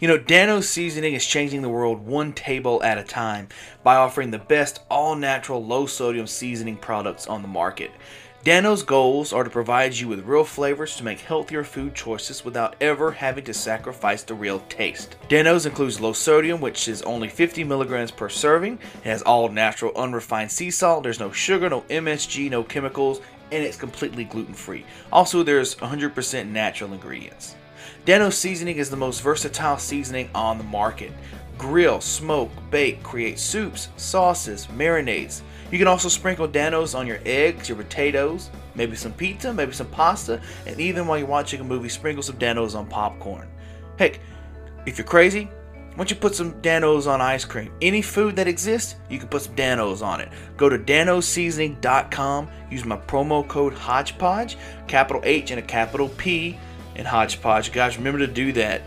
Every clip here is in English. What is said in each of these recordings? You know, Dan-O's seasoning is changing the world one table at a time by offering the best all-natural low-sodium seasoning products on the market. Dan-O's goals are to provide you with real flavors to make healthier food choices without ever having to sacrifice the real taste. Dan-O's includes low sodium, which is only 50 milligrams per serving. It has all natural unrefined sea salt. There's no sugar, no MSG, no chemicals, and it's completely gluten-free. Also, there's 100% natural ingredients. Dan-O's seasoning is the most versatile seasoning on the market. Grill, smoke, bake, create soups, sauces, marinades. You can also sprinkle Dan-O's on your eggs, your potatoes, maybe some pizza, maybe some pasta, and even while you're watching a movie, sprinkle some Dan-O's on popcorn. Heck, if you're crazy, why don't you put some Dan-O's on ice cream? Any food that exists, you can put some Dan-O's on it. Go to danoseasoning.com, use my promo code HodgePodge, capital H and a capital P in HodgePodge. Guys, remember to do that.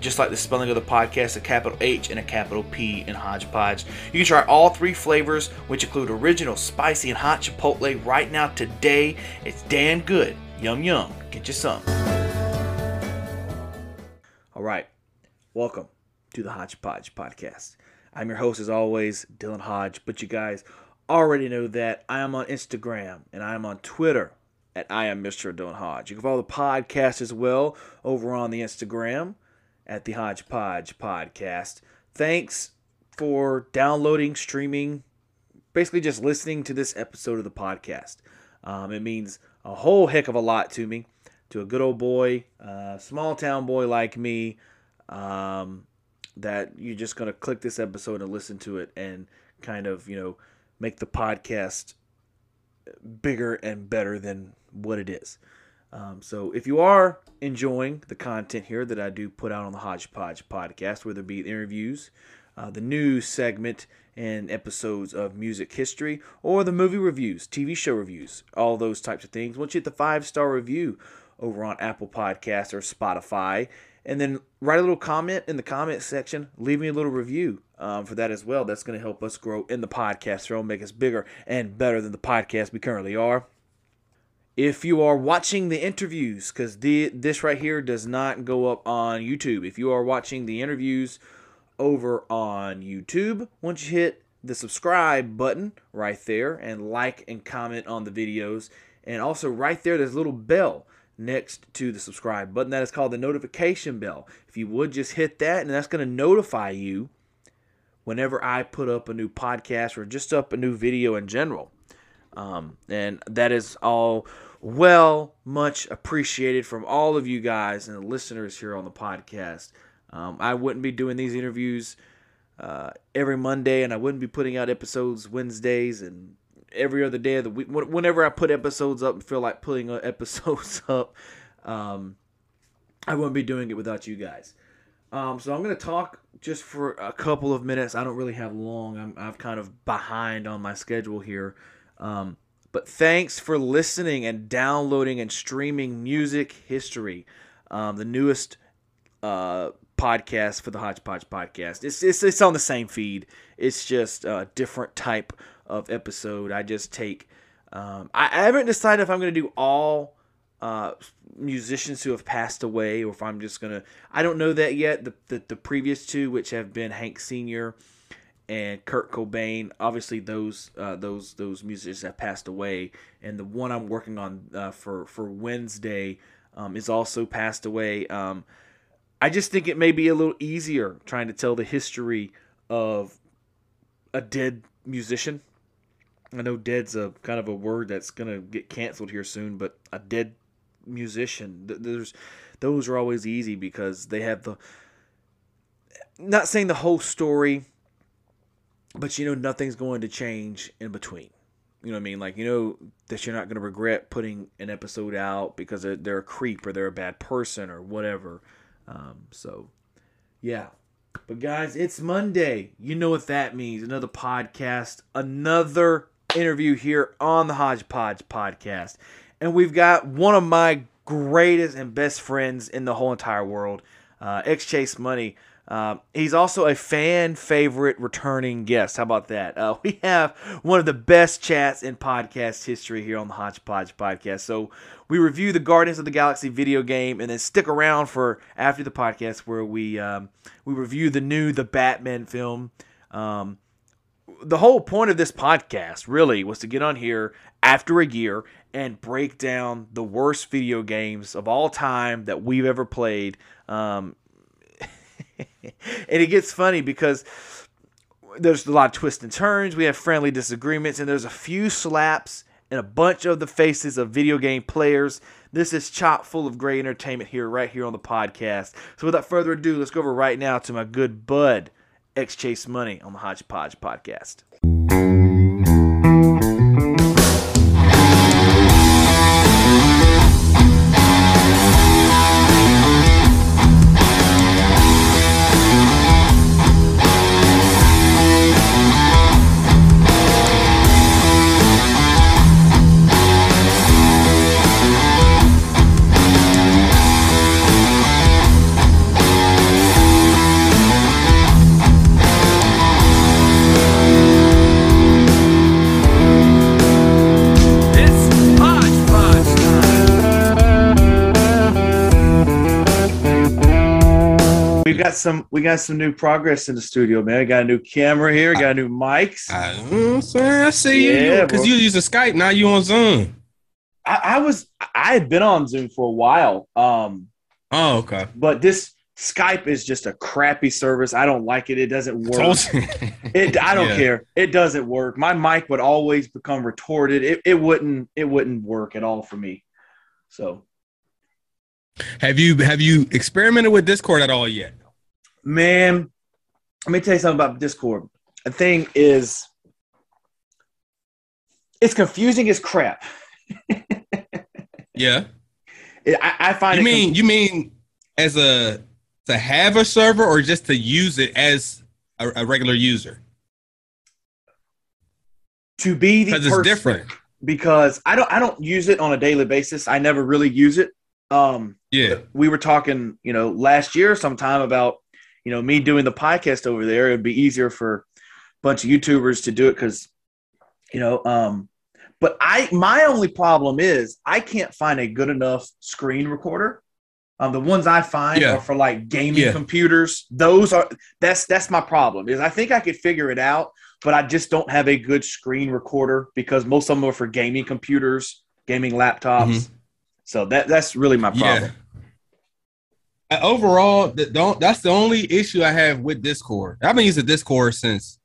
Just like the spelling of the podcast, a capital H and a capital P in HodgePodge. You can try all three flavors, which include original, spicy, and hot chipotle right now today. It's damn good. Yum, yum. Get you some. All right. Welcome to the HodgePodge podcast. I'm your host, as always, Dylan Hodge, but you guys already know that. I am on Instagram and I am on Twitter at I am Mr. Dylan Hodge. You can follow the podcast as well over on the Instagram at the HodgePodge podcast. Thanks for downloading, streaming, basically just listening to this episode of the podcast. It means a whole heck of a lot to me, to a good old boy, small town boy like me, that you're just going to click this episode and listen to it and kind of, you know, make the podcast bigger and better than what it is. So if you are enjoying the content here that I do put out on the HodgePodge podcast, whether it be interviews, the news segment and episodes of music history, or the movie reviews, TV show reviews, all those types of things, once you hit the 5-star review over on Apple Podcasts or Spotify, and then write a little comment in the comment section, leave me a little review for that as well. That's going to help us grow in the podcast. It'll make us bigger and better than the podcast we currently are. If you are watching the interviews, because this right here does not go up on YouTube. If you are watching the interviews over on YouTube, once you hit the subscribe button right there and like and comment on the videos, and also right there, there's a little bell next to the subscribe button. That is called the notification bell. If you would just hit that, and that's going to notify you whenever I put up a new podcast or just up a new video in general. And that is all well much appreciated from all of you guys and the listeners here on the podcast. I wouldn't be doing these interviews every Monday, and I wouldn't be putting out episodes Wednesdays and every other day of the week. Whenever I put episodes up and feel like putting episodes up, I wouldn't be doing it without you guys. So I'm going to talk just for a couple of minutes. I don't really have long. I'm kind of behind on my schedule here. But thanks for listening and downloading and streaming Music History, the newest podcast for the HodgePodge podcast. It's on the same feed. It's just a different type of episode. I just take. I haven't decided if I'm going to do all musicians who have passed away, or if I'm just going to. I don't know that yet. The previous two, which have been Hank Sr. and Kurt Cobain, obviously those musicians have passed away, and the one I'm working on for Wednesday is also passed away. I just think it may be a little easier trying to tell the history of a dead musician. I know "dead's" a kind of a word that's gonna get canceled here soon, but a dead musician, those are always easy because they have the. Not saying the whole story. But you know nothing's going to change in between. You know what I mean? Like, you know that you're not going to regret putting an episode out because they're a creep or they're a bad person or whatever. So, yeah. But guys, it's Monday. You know what that means. Another podcast, another interview here on the HodgePodge podcast. And we've got one of my greatest and best friends in the whole entire world, XChaseMoney. He's also a fan favorite returning guest. How about that? We have one of the best chats in podcast history here on the HodgePodge podcast. So we review the Guardians of the Galaxy video game, and then stick around for after the podcast where we review the new The Batman film. The whole point of this podcast really was to get on here after a year and break down the worst video games of all time that we've ever played. And it gets funny because there's a lot of twists and turns. We have friendly disagreements, and there's a few slaps and a bunch of the faces of video game players. This is chock full of great entertainment here, right here on the podcast. So without further ado, let's go over right now to my good bud, XChaseMoney, on the HodgePodge podcast. We got some new progress in the studio, man. We got a new camera here. We got new mics. I see you, because you use a Skype. Now you on Zoom. I had been on Zoom for a while. Oh, okay. But this Skype is just a crappy service. I don't like it. It doesn't work. I don't care. It doesn't work. My mic would always become retorted. It wouldn't work at all for me. So. Have you experimented with Discord at all yet? Man, let me tell you something about Discord. The thing is, it's confusing as crap. Yeah. You mean as a to have a server or just to use it as a regular user? To be the person. Because it's different. Because I don't use it on a daily basis. I never really use it. We were talking, last year sometime about, me doing the podcast over there. It'd be easier for a bunch of YouTubers to do it because, but my only problem is I can't find a good enough screen recorder. The ones I find are for like gaming computers. That's my problem is I think I could figure it out, but I just don't have a good screen recorder because most of them are for gaming computers, gaming laptops. Mm-hmm. So that's really my problem. Yeah. Overall, that's the only issue I have with Discord. I've been using Discord since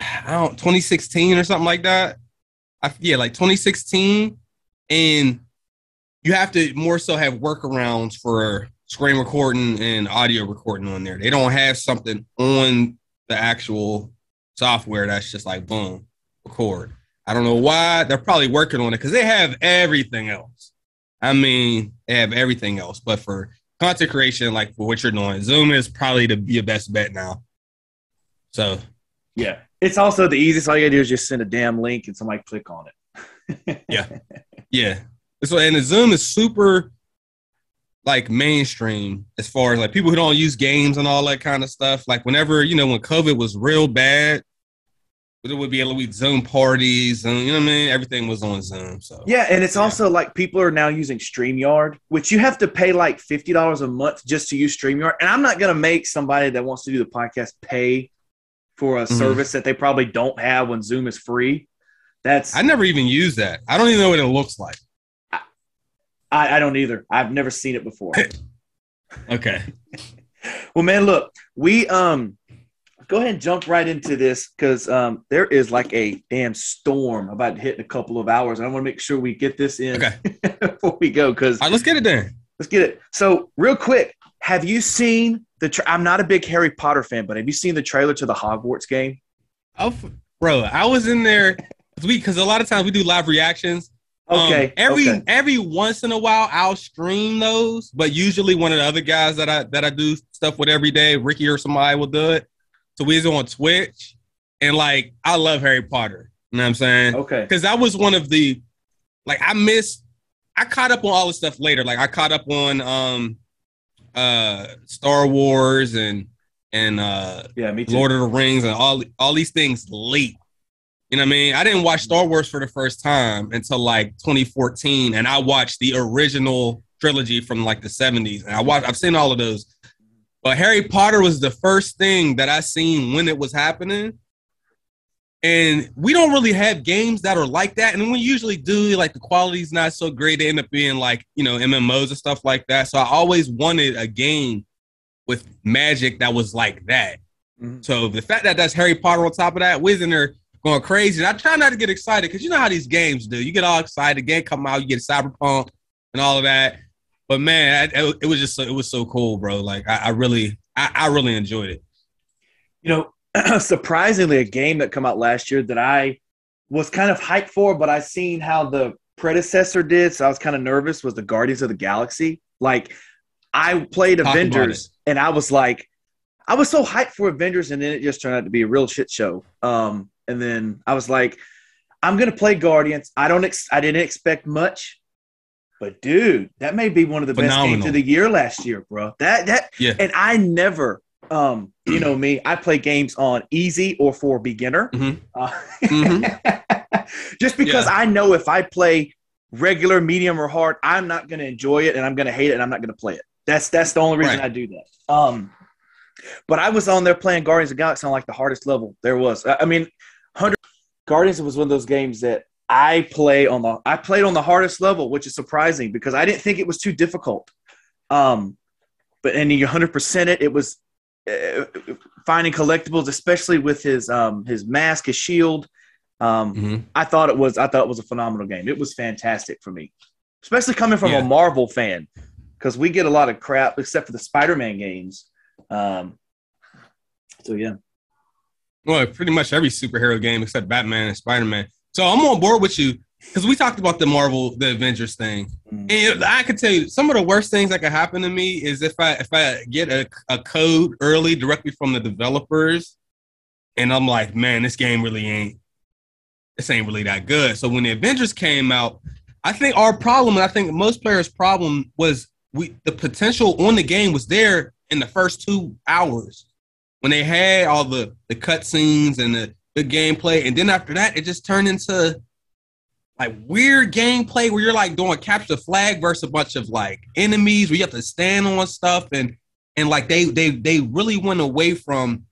2016 or something like that. 2016, and you have to more so have workarounds for screen recording and audio recording on there. They don't have something on the actual software that's just like boom, record. I don't know why. They're probably working on it because they have everything else. But for content creation, like for what you're doing, Zoom is probably your best bet now. So, yeah. It's also the easiest. All you got to do is just send a damn link and somebody click on it. Yeah. Yeah. So, and the Zoom is super, like, mainstream as far as, like, people who don't use games and all that kind of stuff. Like, whenever, when COVID was real bad, there would be able to Zoom parties, and everything was on Zoom. So yeah, and it's also like people are now using StreamYard, which you have to pay like $50 a month just to use StreamYard. And I'm not going to make somebody that wants to do the podcast pay for a service that they probably don't have when Zoom is free. I never even used that. I don't even know what it looks like. I don't either. I've never seen it before. Okay. Well, man, look, we go ahead and jump right into this because there is like a damn storm about to hit in a couple of hours. I want to make sure we get this in before we go. All right, let's get it there. Let's get it. So real quick, have you seen I'm not a big Harry Potter fan, but have you seen the trailer to the Hogwarts game? Oh, bro, I was in there because a lot of times we do live reactions. Every once in a while I'll stream those, but usually one of the other guys that I do stuff with every day, Ricky or somebody, will do it. So we was on Twitch, and, like, I love Harry Potter. You know what I'm saying? Okay. Because I was one of the, like, I caught up on all the stuff later. Like, I caught up on Star Wars and me too. Lord of the Rings and all these things late. You know what I mean? I didn't watch Star Wars for the first time until like 2014, and I watched the original trilogy from like the 70s. And I've seen all of those. But Harry Potter was the first thing that I seen when it was happening. And we don't really have games that are like that. And we usually do, like, the quality's not so great. They end up being like, you know, MMOs and stuff like that. So I always wanted a game with magic that was like that. Mm-hmm. So the fact that that's Harry Potter on top of that, we're in there going crazy. And I try not to get excited because you know how these games do. You get all excited. The game come out, you get Cyberpunk and all of that. But, man, it was so cool, bro. Like, I really enjoyed it. You know, surprisingly, a game that came out last year that I was kind of hyped for, but I seen how the predecessor did, so I was kind of nervous, was the Guardians of the Galaxy. Like, I played Avengers, and I was like, I was so hyped for Avengers, and then it just turned out to be a real shit show. And then I was like, I'm going to play Guardians. I didn't expect much. But, dude, that may be one of the phenomenal. Best games of the year last year, bro. That and I never, you know me, I play games on easy or for beginner. Mm-hmm. Mm-hmm. Just because I know if I play regular, medium, or hard, I'm not going to enjoy it and I'm going to hate it and I'm not going to play it. That's the only reason I do that. But I was on there playing Guardians of the Galaxy on, like, the hardest level there was. I mean, Guardians was one of those games that I played on the hardest level, which is surprising because I didn't think it was too difficult. But and you 100% it was finding collectibles, especially with his mask, his shield. Mm-hmm. I thought it was a phenomenal game. It was fantastic for me, especially coming from a Marvel fan, because we get a lot of crap except for the Spider-Man games. Well, pretty much every superhero game except Batman and Spider-Man. So I'm on board with you because we talked about the Avengers thing. And I can tell you some of the worst things that could happen to me is if I get a code early directly from the developers and I'm like, man, this ain't really that good. So when the Avengers came out, I think our problem, and I think most players' problem was the potential on the game was there in the first 2 hours when they had all the cutscenes and the gameplay, and then after that, it just turned into like weird gameplay where you're like doing capture the flag versus a bunch of like enemies where you have to stand on stuff, and like they really went away from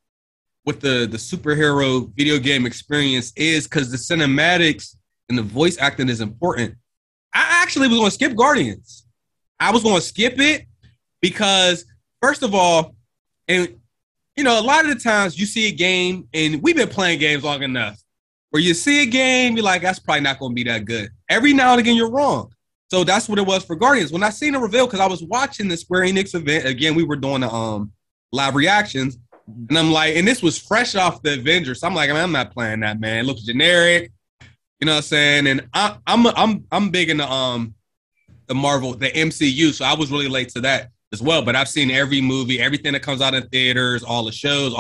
what the superhero video game experience is because the cinematics and the voice acting is important. I actually was going to skip Guardians. I was going to skip it because first of all, you know, a lot of the times you see a game, and we've been playing games long enough, where you see a game, you're like, that's probably not going to be that good. Every now and again, you're wrong. So that's what it was for Guardians. When I seen the reveal, because I was watching the Square Enix event, again, we were doing the live reactions, and I'm like, and this was fresh off the Avengers. So I'm like, I'm not playing that, man. It looks generic. You know what I'm saying? And I'm big into the Marvel, the MCU, so I was really late to that as well, but I've seen every movie, everything that comes out in theaters, all the shows,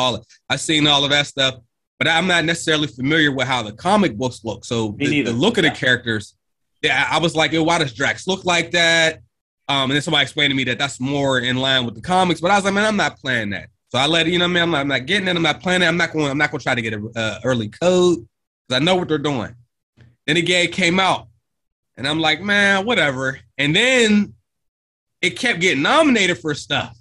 I've seen all of that stuff, but I'm not necessarily familiar with how the comic books look. So the look of the characters, I was like, why does Drax look like that? And then somebody explained to me that that's more in line with the comics, but I was like, man, I'm not playing that. So I let it, you know what I mean? I'm not getting it. I'm not playing it. I'm not going to try to get an early code because I know what they're doing. Then the game came out and I'm like, man, whatever. And then it kept getting nominated for stuff.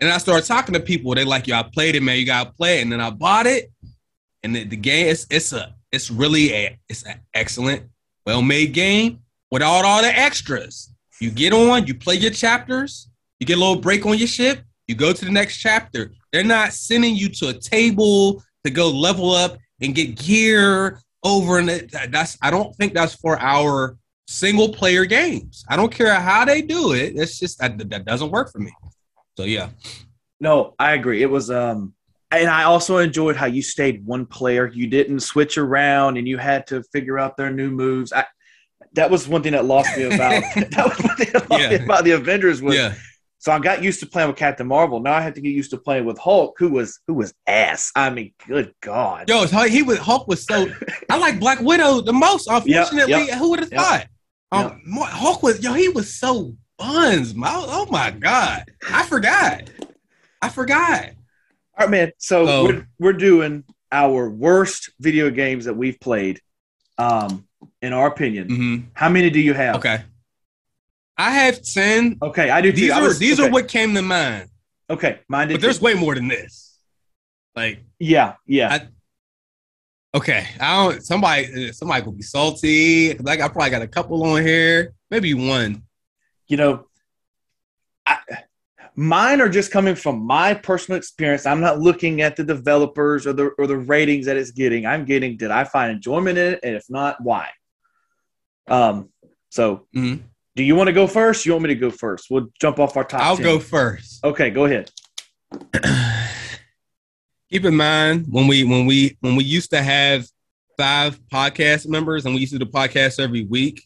And I started talking to people. They like, yo, I played it, man. You got to play it. And then I bought it. And the game, it's an excellent, well-made game without all the extras. You get on, you play your chapters, you get a little break on your ship, you go to the next chapter. They're not sending you to a table to go level up and get gear over. And I don't think that's for our single player games. I don't care how they do it. It's just that doesn't work for me. So yeah. No, I agree. It was and I also enjoyed how you stayed one player. You didn't switch around and you had to figure out their new moves. That was one thing that lost me about the Avengers was so I got used to playing with Captain Marvel. Now I have to get used to playing with Hulk, who was ass. I mean, good God. Yo, Hulk was so I like Black Widow the most, unfortunately. Who would have thought? Hulk was he was so buns. Oh my God. I forgot. All right, man. So we're doing our worst video games that we've played, in our opinion. Mm-hmm. How many do you have? Okay. I have 10. Okay, I do too. These are what came to mind. Okay, mine did. But there's way more than this. Like, yeah. I don't. Somebody will be salty. Like, I probably got a couple on here, maybe one. You know, mine are just coming from my personal experience. I'm not looking at the developers or the ratings that it's getting. I'm getting, did I find enjoyment in it, and if not, why? So. Mm-hmm. Do you want to go first? You want me to go first? We'll jump off our top 10. I'll go first. Okay, go ahead. Keep in mind when we used to have 5 podcast members and we used to do podcasts every week,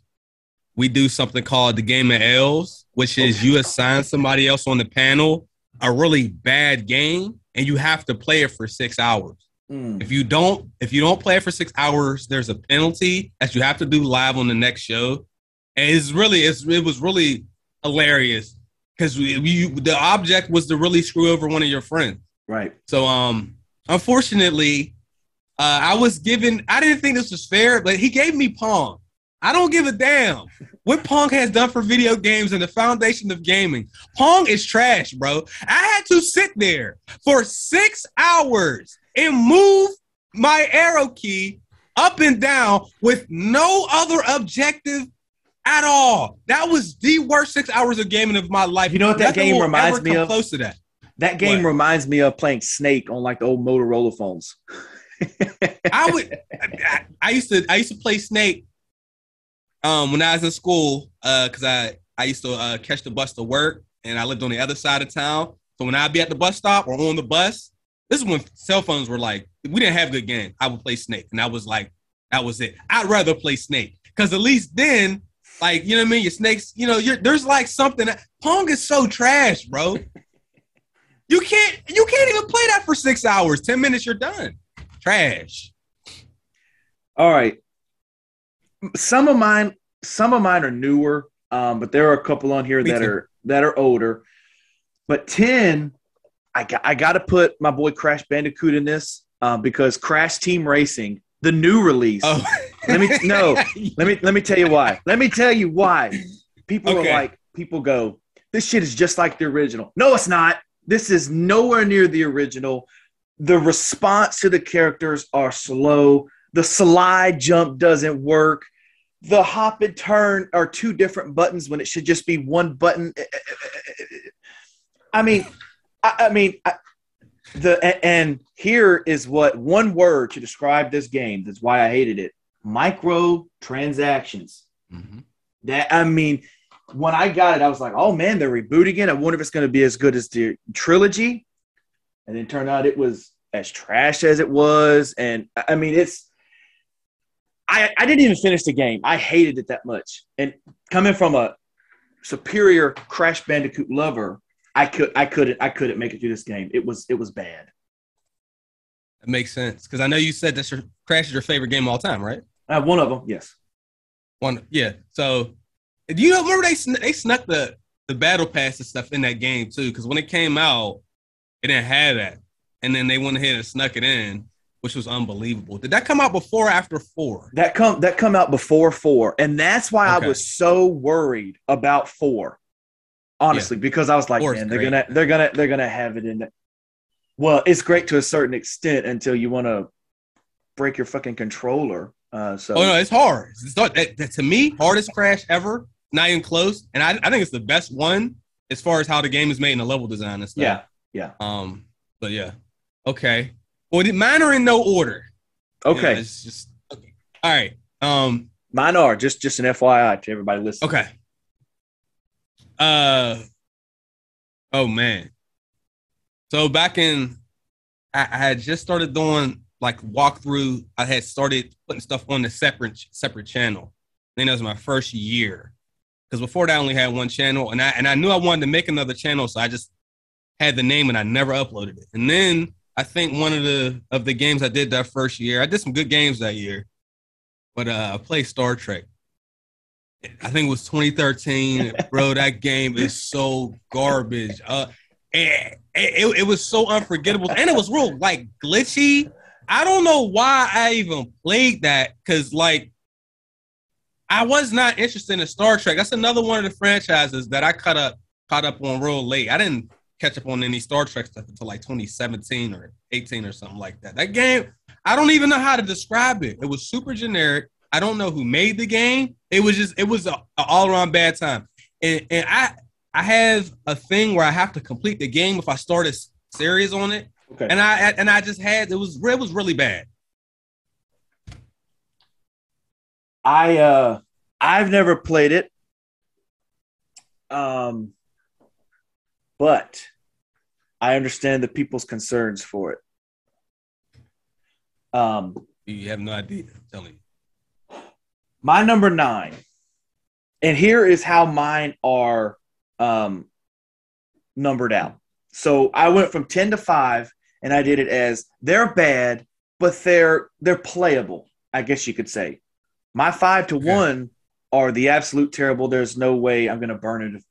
we do something called the Game of L's, which is you assign somebody else on the panel a really bad game and you have to play it for 6 hours. Mm. If you don't play it for 6 hours, there's a penalty that you have to do live on the next show. And it was really hilarious because the object was to really screw over one of your friends. Right. So, unfortunately, I didn't think this was fair, but he gave me Pong. I don't give a damn what Pong has done for video games and the foundation of gaming. Pong is trash, bro. I had to sit there for 6 hours and move my arrow key up and down with no other objective at all. That was the worst 6 hours of gaming of my life. You know what that game reminds me of? Close to that. That game reminds me of playing Snake on like the old Motorola phones. I used to play Snake when I was in school because I used to catch the bus to work and I lived on the other side of town. So when I'd be at the bus stop or on the bus, this is when cell phones were like, we didn't have good game. I would play Snake and I was like, that was it. I'd rather play Snake because at least then, like, you know what I mean? Your snakes, you know, there's like something. Pong is so trash, bro. You can't even play that for 6 hours. 10 minutes, you're done. Trash. All right. Some of mine are newer, but there are a couple on here that are older. But 10, I got to put my boy Crash Bandicoot in this because Crash Team Racing, the new release. Oh. Let me tell you why. Let me tell you why. People go, this shit is just like the original. No, it's not. This is nowhere near the original. The response to the characters are slow. The slide jump doesn't work. The hop and turn are two different buttons when it should just be one button. And here is what one word to describe this game. That's why I hated it. Microtransactions. Mm-hmm. When I got it, I was like, oh man, they're rebooting it. I wonder if it's going to be as good as the trilogy. And it turned out it was as trash as it was. And I didn't even finish the game. I hated it that much. And coming from a superior Crash Bandicoot lover, I couldn't make it through this game. It was bad. It makes sense. Cause I know you said that Crash is your favorite game of all time, right? One of them. Yes. One. Yeah. So do you remember they snuck the battle pass and stuff in that game too? Cause when it came out, it didn't have that. And then they went ahead and snuck it in, which was unbelievable. Did that come out before or after 4? That come out before 4. And that's why I was so worried about 4. Honestly, because I was like, man, they're gonna have it in there. Well, it's great to a certain extent until you want to break your fucking controller. Oh no, it's hard. To me, hardest Crash ever, not even close. And I think it's the best one as far as how the game is made and the level design and stuff. Yeah. But yeah. Okay. Well, mine are in no order. Okay. You know, it's just okay. All right. Mine are just an FYI to everybody listening. Okay. Oh man. So back in, I had just started doing like walkthrough. I had started putting stuff on the separate channel. I think that was my first year. Cause before that I only had one channel and I knew I wanted to make another channel. So I just had the name and I never uploaded it. And then I think one of the games I did that first year, I did some good games that year, but I played Star Trek. I think it was 2013. Bro, that game is so garbage. It was so unforgettable. And it was real, like, glitchy. I don't know why I even played that, because, like, I was not interested in Star Trek. That's another one of the franchises that I caught up on real late. I didn't catch up on any Star Trek stuff until, like, 2017 or 18 or something like that. That game, I don't even know how to describe it. It was super generic. I don't know who made the game. It was an all-around bad time. And I have a thing where I have to complete the game if I start a series on it. Okay. And I just had, it was really bad. I've never played it. But I understand the people's concerns for it. You have no idea. I'm telling you. My number 9, and here is how mine are numbered out. So I went from 10 to 5, and I did it as they're bad, but they're playable, I guess you could say. My 5 to 1 are the absolute terrible. There's no way I'm going to burn it. If,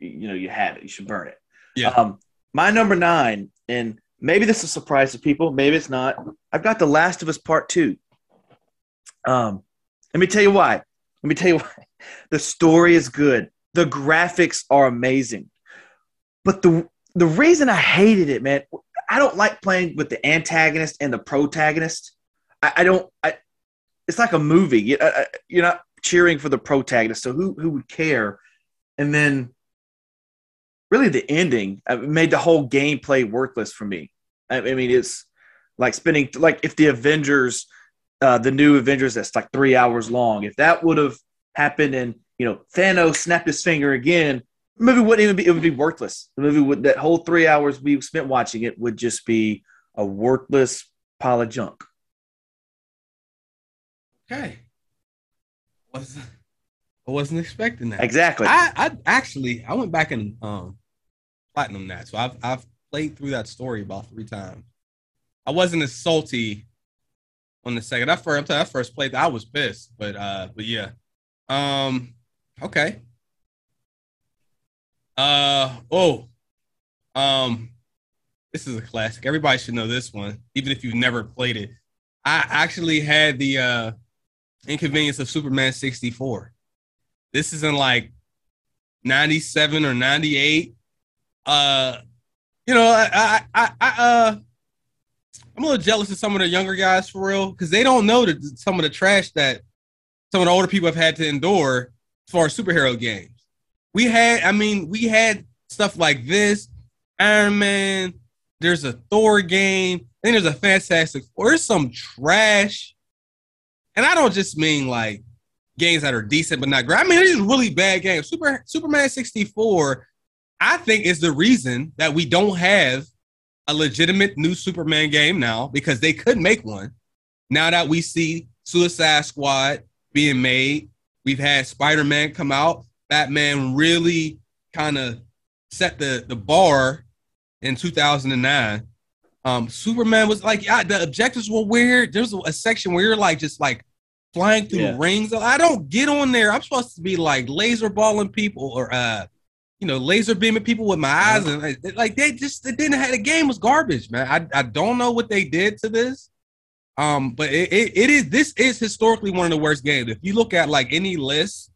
you had it. You should burn it. Yeah. My number 9, and maybe this is a surprise to people. Maybe it's not. I've got The Last of Us Part 2. Let me tell you why. The story is good. The graphics are amazing. But the reason I hated it, man, I don't like playing with the antagonist and the protagonist. It's like a movie. You're not cheering for the protagonist, so who would care? And then really the ending made the whole gameplay worthless for me. I mean, it's like spending – like if the Avengers – the new Avengers that's like 3 hours long. If that would have happened and, Thanos snapped his finger again, the movie wouldn't even be – it would be worthless. The movie would – that whole 3 hours we spent watching it would just be a worthless pile of junk. Okay. I wasn't expecting that. Exactly. I went back and platinum that. So I've played through that story about 3 times. I wasn't as salty on the second. I first played that, I was pissed, but yeah. Okay. This is a classic. Everybody should know this one, even if you've never played it. I actually had the inconvenience of Superman 64. This is in like 97 or 98. I'm a little jealous of some of the younger guys for real, because they don't know some of the trash that some of the older people have had to endure as far as superhero games. We had stuff like this, Iron Man, there's a Thor game, then there's a Fantastic Four, there's some trash. And I don't just mean like games that are decent but not great. I mean, these are really bad games. Superman 64, I think, is the reason that we don't have a legitimate new Superman game now, because they could make one. Now that we see Suicide Squad being made, we've had Spider-Man come out. Batman really kind of set the bar in 2009. Superman was like, the objectives were weird. There's a section where you're like just like flying through rings. I don't get on there. I'm supposed to be like laser balling people or laser beaming people with my eyes, and like they didn't have – the game was garbage, man. I don't know what they did to this, but this is historically one of the worst games. If you look at like any list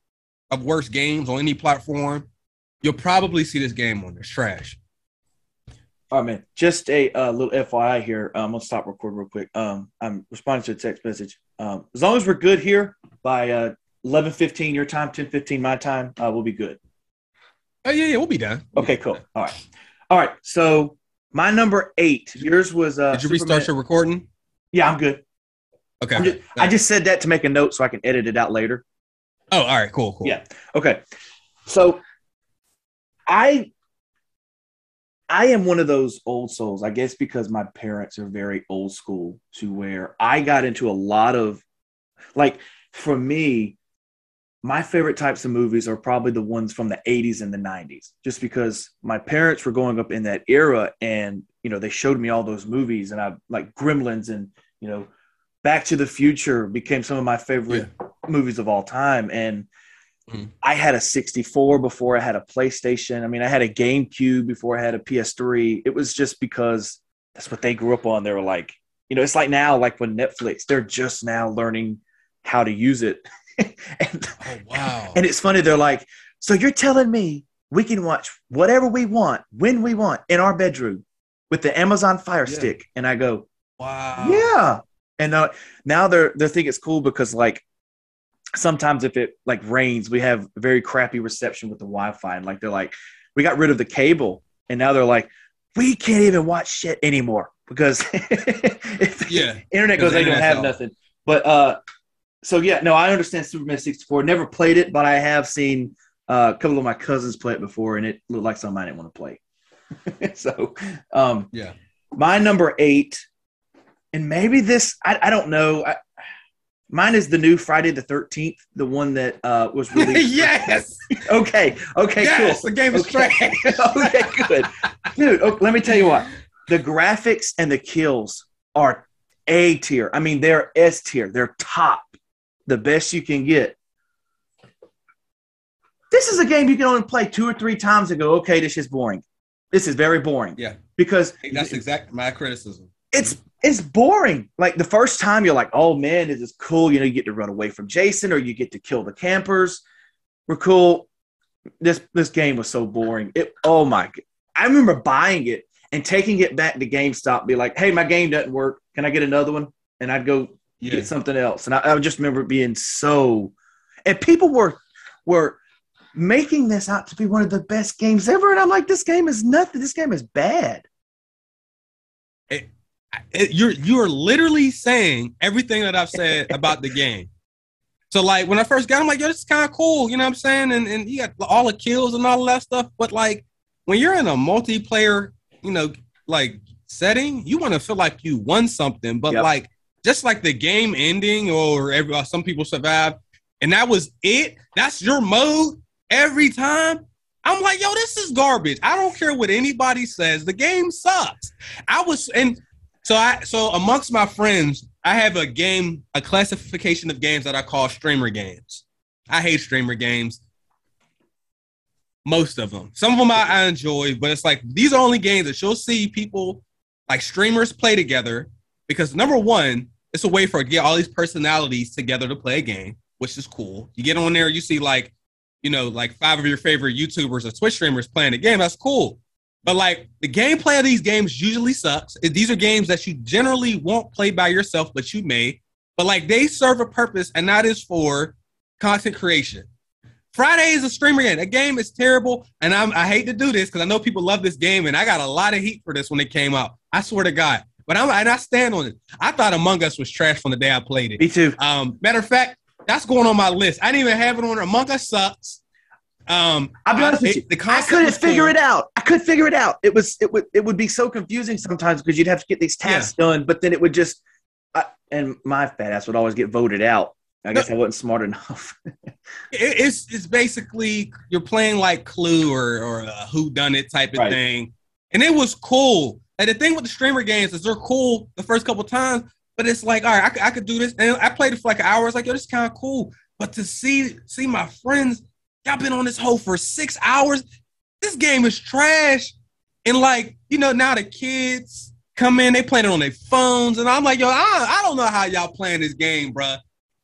of worst games on any platform, you'll probably see this game on there. It's trash. All right, man. Just a little FYI here. I'm gonna stop recording real quick. I'm responding to a text message. As long as we're good here by 11:15 your time, 10:15 my time, we'll be good. Oh, yeah, we'll be done. Okay, cool. All right. So my number 8, yours was did you restart your recording? Yeah, I'm good. Okay. I just said that to make a note so I can edit it out later. Oh, all right. Cool. Yeah. Okay. So I am one of those old souls, I guess, because my parents are very old school, to where I got into a lot of – like, for me – my favorite types of movies are probably the ones from the 80s and the 90s, just because my parents were growing up in that era and, they showed me all those movies, and I like Gremlins and, Back to the Future became some of my favorite movies of all time. And I had a 64 before I had a PlayStation. I mean, I had a GameCube before I had a PS3. It was just because that's what they grew up on. They were like, you know, it's like now, like when Netflix, they're just now learning how to use it. And, oh, wow. And it's funny. They're like, so you're telling me we can watch whatever we want, when we want, in our bedroom with the Amazon Fire Stick. And I go, wow. Yeah. And now they're thinking it's cool because, like, sometimes if it like rains, we have very crappy reception with the Wi-Fi. And like, they're like, we got rid of the cable. And now they're like, we can't even watch shit anymore because if internet goes, they don't have nothing. But so yeah, no, I understand Superman 64. Never played it, but I have seen a couple of my cousins play it before, and it looked like something I didn't want to play. So yeah, my number 8, and maybe this, I don't know. Mine is the new Friday the 13th, the one that was released. Yes. Okay. Okay. Yes, cool. The game is trash. Okay. Good. Dude, okay, let me tell you what. The graphics and the kills are A tier. I mean, they're S tier. They're top. The best you can get. This is a game you can only play 2 or 3 times and go, okay, this is boring. This is very boring. Yeah. Because that's exactly my criticism. It's boring. Like the first time you're like, oh man, this is cool. You know, you get to run away from Jason or you get to kill the campers. We're cool. This game was so boring. Oh my God. I remember buying it and taking it back to GameStop and be like, hey, my game doesn't work. Can I get another one? And I'd go get something else. And I just remember it being so, and people were making this out to be one of the best games ever. And I'm like, this game is nothing. This game is bad. You're literally saying everything that I've said about the game. So like when I first got it, I'm like, yo, this is kind of cool. You know what I'm saying? And you got all the kills and all that stuff. But like when you're in a multiplayer, you know, like setting, you want to feel like you won something. But like just like the game ending or some people survive. And that was it. That's your mode every time. I'm like, yo, this is garbage. I don't care what anybody says. The game sucks. So amongst my friends, I have a classification of games that I call streamer games. I hate streamer games. Most of them. Some of them I enjoy, but it's like these are only games that you'll see people like streamers play together because number one, it's a way for get all these personalities together to play a game, which is cool. You get on there, you see like, you know, like 5 of your favorite YouTubers or Twitch streamers playing a game. That's cool. But, like, the gameplay of these games usually sucks. These are games that you generally won't play by yourself, but you may. But, like, they serve a purpose, and that is for content creation. Friday is a streamer game. The game is terrible, and I hate to do this because I know people love this game, and I got a lot of heat for this when it came out. I swear to God. But I stand on it. I thought Among Us was trash from the day I played it. Me too. Matter of fact, that's going on my list. I didn't even have it on there. Among Us sucks. I'll be honest with you. I couldn't figure it out. I could figure it out. It would be so confusing sometimes because you'd have to get these tasks done, but then it would just and my fat ass would always get voted out. I guess I wasn't smart enough. it's basically you're playing like Clue or Who Done It type of thing, and it was cool. And the thing with the streamer games is they're cool the first couple times, but it's like all right, I could do this, and I played it for like an hour. It's like yo, this is kind of cool, but to see my friends. Y'all been on this hole for 6 hours. This game is trash. And, like, you know, now the kids come in. They playing it on their phones. And I'm like, yo, I don't know how y'all playing this game, bro.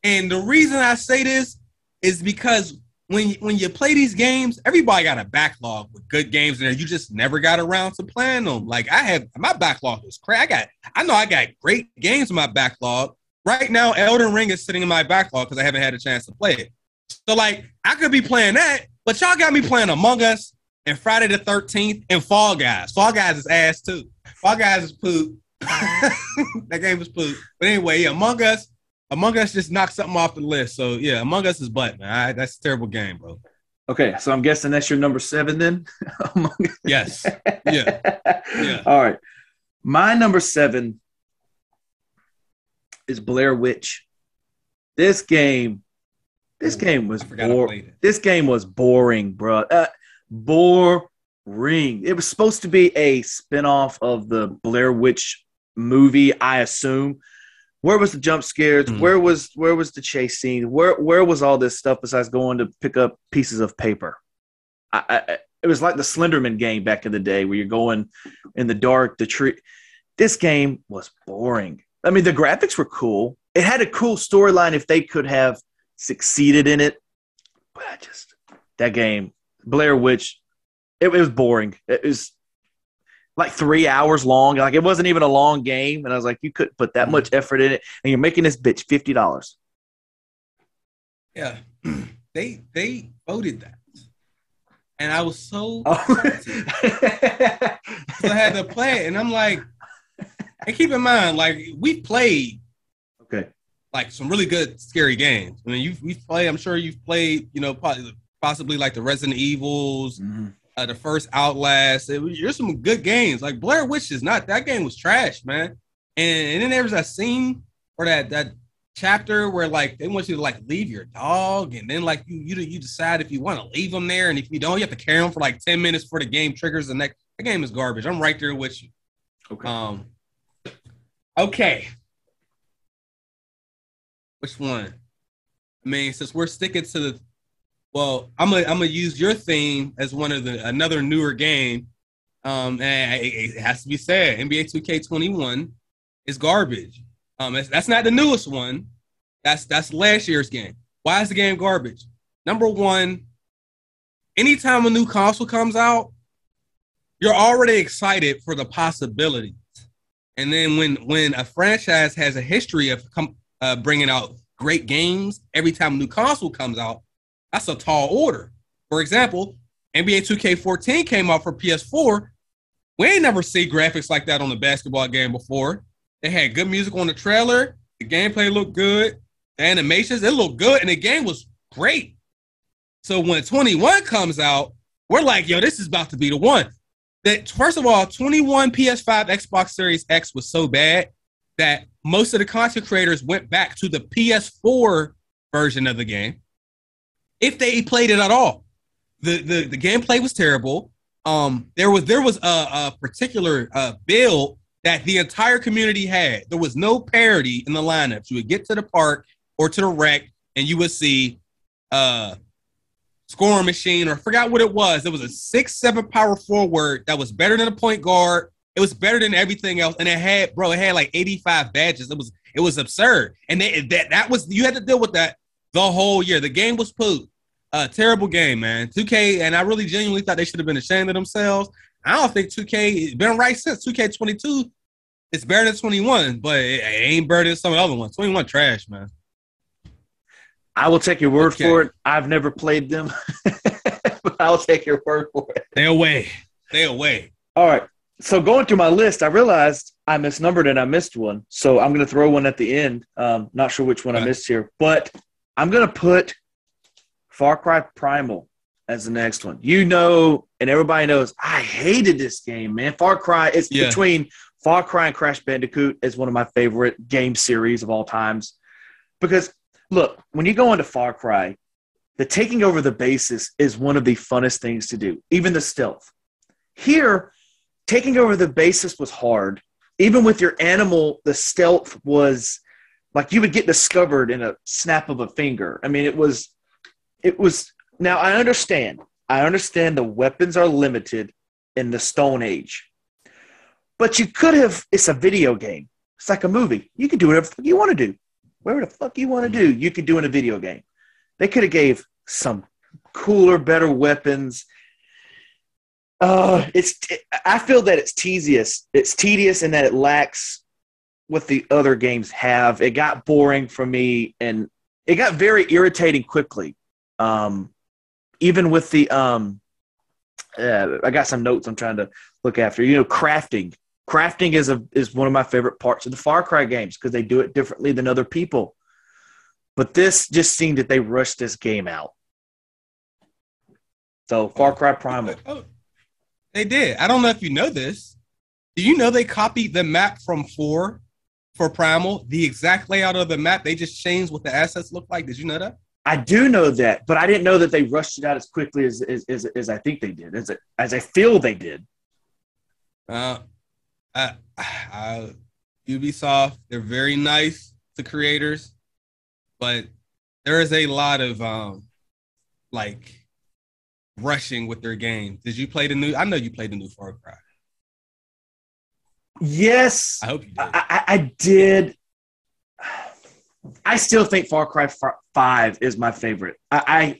And the reason I say this is because when you play these games, everybody got a backlog with good games in there. You just never got around to playing them. Like, my backlog was crazy. I got great games in my backlog. Right now, Elden Ring is sitting in my backlog because I haven't had a chance to play it. So, like, I could be playing that, but y'all got me playing Among Us and Friday the 13th and Fall Guys. Fall Guys is ass, too. Fall Guys is poop. That game was poop. But anyway, yeah, Among Us just knocked something off the list. So, yeah, Among Us is butt, man. That's a terrible game, bro. Okay, so I'm guessing that's your number 7 then? Among Us. Yes. Yeah. All right. My number 7 is Blair Witch. This game was boring, bro. Boring. It was supposed to be a spinoff of the Blair Witch movie, I assume. Where was the jump scares? Mm. Where was the chase scene? Where was all this stuff besides going to pick up pieces of paper? It was like the Slenderman game back in the day where you're going in the dark, the tree. This game was boring. I mean, the graphics were cool. It had a cool storyline if they could have succeeded in it. But I just – that game, Blair Witch, it was boring. It was like 3 hours long. Like, it wasn't even a long game. And I was like, you couldn't put that much effort in it. And you're making this bitch $50. Yeah. They voted that. And I was so so I had to play it. And I'm like, and keep in mind, like, we played like some really good scary games. I mean, I'm sure you've played, you know, possibly like the Resident Evils, the first Outlast. There's some good games. Like Blair Witch is not, that game was trash, man. And then there was that scene or that chapter where like they want you to like leave your dog, and then like you decide if you want to leave them there, and if you don't, you have to carry them for like 10 minutes before the game triggers the next. The game is garbage. I'm right there with you. Okay. Which one? I mean, since we're sticking to the, well, I'm gonna use your theme as one of another newer game. And it has to be said, NBA 2K21 is garbage. That's not the newest one. That's last year's game. Why is the game garbage? Number one, anytime a new console comes out, you're already excited for the possibilities. And then when a franchise has a history of bringing out great games every time a new console comes out, that's a tall order. For example, NBA 2K14 came out for PS4. We ain't never seen graphics like that on a basketball game before. They had good music on the trailer. The gameplay looked good. The animations, it looked good. And the game was great. So when 21 comes out, we're like, yo, this is about to be the one. That, first of all, 21 PS5 Xbox Series X was so bad that most of the content creators went back to the PS4 version of the game, if they played it at all. The gameplay was terrible. There was a particular build that the entire community had. There was no parity in the lineups. You would get to the park or to the rec, and you would see scoring machine, or I forgot what it was. It was a 6'7" power forward that was better than a point guard. It was better than everything else. And it had like 85 badges. It was absurd. And you had to deal with that the whole year. The game was poo. Terrible game, man. 2K, and I really genuinely thought they should have been ashamed of themselves. I don't think 2K has been right since 2K22. It's better than 21, but it ain't better than some of the other ones. 21 trash, man. I will take your word for it. I've never played them, but I'll take your word for it. Stay away. All right. So going through my list, I realized I misnumbered and I missed one. So I'm going to throw one at the end. Not sure which one I missed here, but I'm going to put Far Cry Primal as the next one. You know, and everybody knows, I hated this game, man. Far Cry, it's between Far Cry and Crash Bandicoot is one of my favorite game series of all times. Because, look, when you go into Far Cry, the taking over the bases is one of the funnest things to do, even the stealth. Here, taking over the bases was hard. Even with your animal, the stealth was like you would get discovered in a snap of a finger. I mean, it was – now, I understand the weapons are limited in the Stone Age. But you could have – it's a video game. It's like a movie. You can do whatever the fuck you want to do. Whatever the fuck you want to do, you can do in a video game. They could have gave some cooler, better weapons – I feel that it's tedious. It's tedious in that it lacks what the other games have. It got boring for me, and it got very irritating quickly. Even with the I got some notes I'm trying to look after. You know, crafting. Crafting is one of my favorite parts of the Far Cry games because they do it differently than other people. But this just seemed that they rushed this game out. So Far Cry Primal. They did. I don't know if you know this. Do you know they copied the map from 4 for Primal? The exact layout of the map, they just changed what the assets look like. Did you know that? I do know that, but I didn't know that they rushed it out as quickly as I think they did, as I feel they did. Ubisoft, they're very nice to creators, but there is a lot of like rushing with their games. Did you play the new? I know you played the new Far Cry. Yes, I hope you did. I did. I still think Far Cry 5 is my favorite. I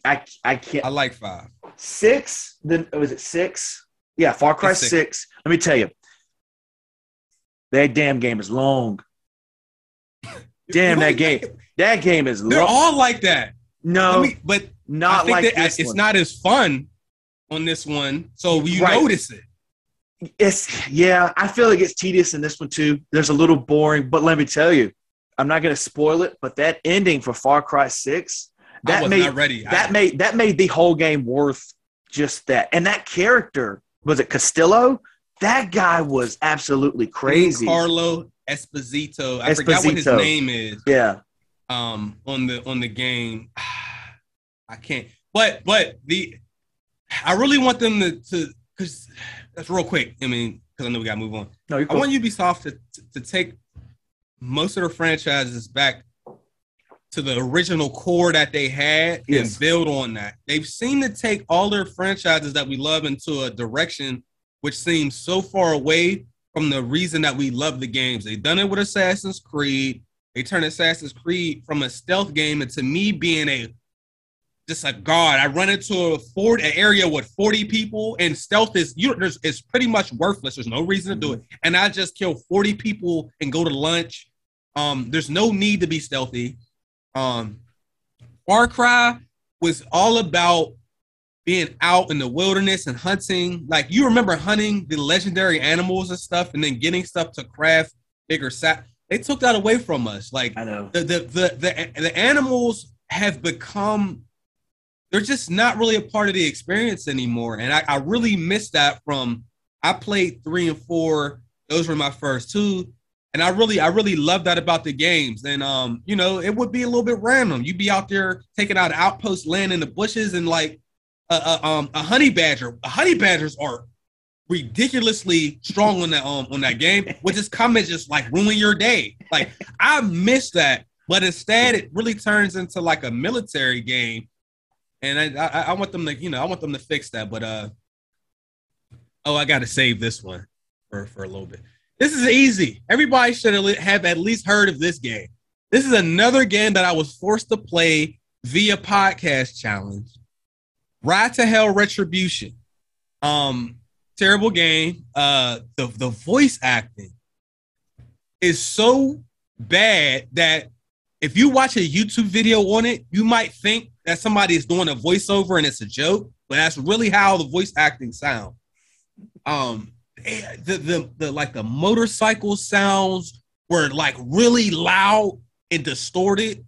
can't. I like 5. 6? Then was it 6? Yeah, Far Cry 6. Let me tell you, that damn game is long. Damn, that game. That game is long. They're all like that. No, but not like this. It's not as fun on this one, so you notice it. Yeah, I feel like it's tedious in this one too. There's a little boring, but let me tell you, I'm not going to spoil it, but that ending for Far Cry 6, that made the whole game worth just that. And that character, was it Castillo? That guy was absolutely crazy. Carlo Esposito. I forgot what his name is. Yeah. On the game. I can't. But I really want them to because that's real quick. I mean, because I know we got to move on. No, you're cool. I want Ubisoft to take most of the franchises back to the original core that they had and build on that. They've seemed to take all their franchises that we love into a direction which seems so far away from the reason that we love the games. They've done it with Assassin's Creed. They turned Assassin's Creed from a stealth game into me being I run into an area with 40 people and stealth is pretty much worthless. There's no reason to do it. And I just kill 40 people and go to lunch. There's no need to be stealthy. Far Cry was all about being out in the wilderness and hunting. Like, you remember hunting the legendary animals and stuff and then getting stuff to craft bigger sacks. They took that away from us. Like, I know. The animals have become, they're just not really a part of the experience anymore. And I really missed that from, I played 3 and 4. Those were my first two. And I really love that about the games. And, you know, it would be a little bit random. You'd be out there taking out outposts, land in the bushes, and like a honey badger. Honey badgers are ridiculously strong on that game, which is coming just like ruin your day. Like, I miss that. But instead, it really turns into like a military game. And I want them to, you know, I want them to fix that. But, I got to save this one for a little bit. This is easy. Everybody should have at least heard of this game. This is another game that I was forced to play via podcast challenge. Ride to Hell Retribution. Terrible game. The voice acting is so bad that if you watch a YouTube video on it, you might think that somebody is doing a voiceover and it's a joke, but that's really how the voice acting sounds. The motorcycle sounds were like really loud and distorted,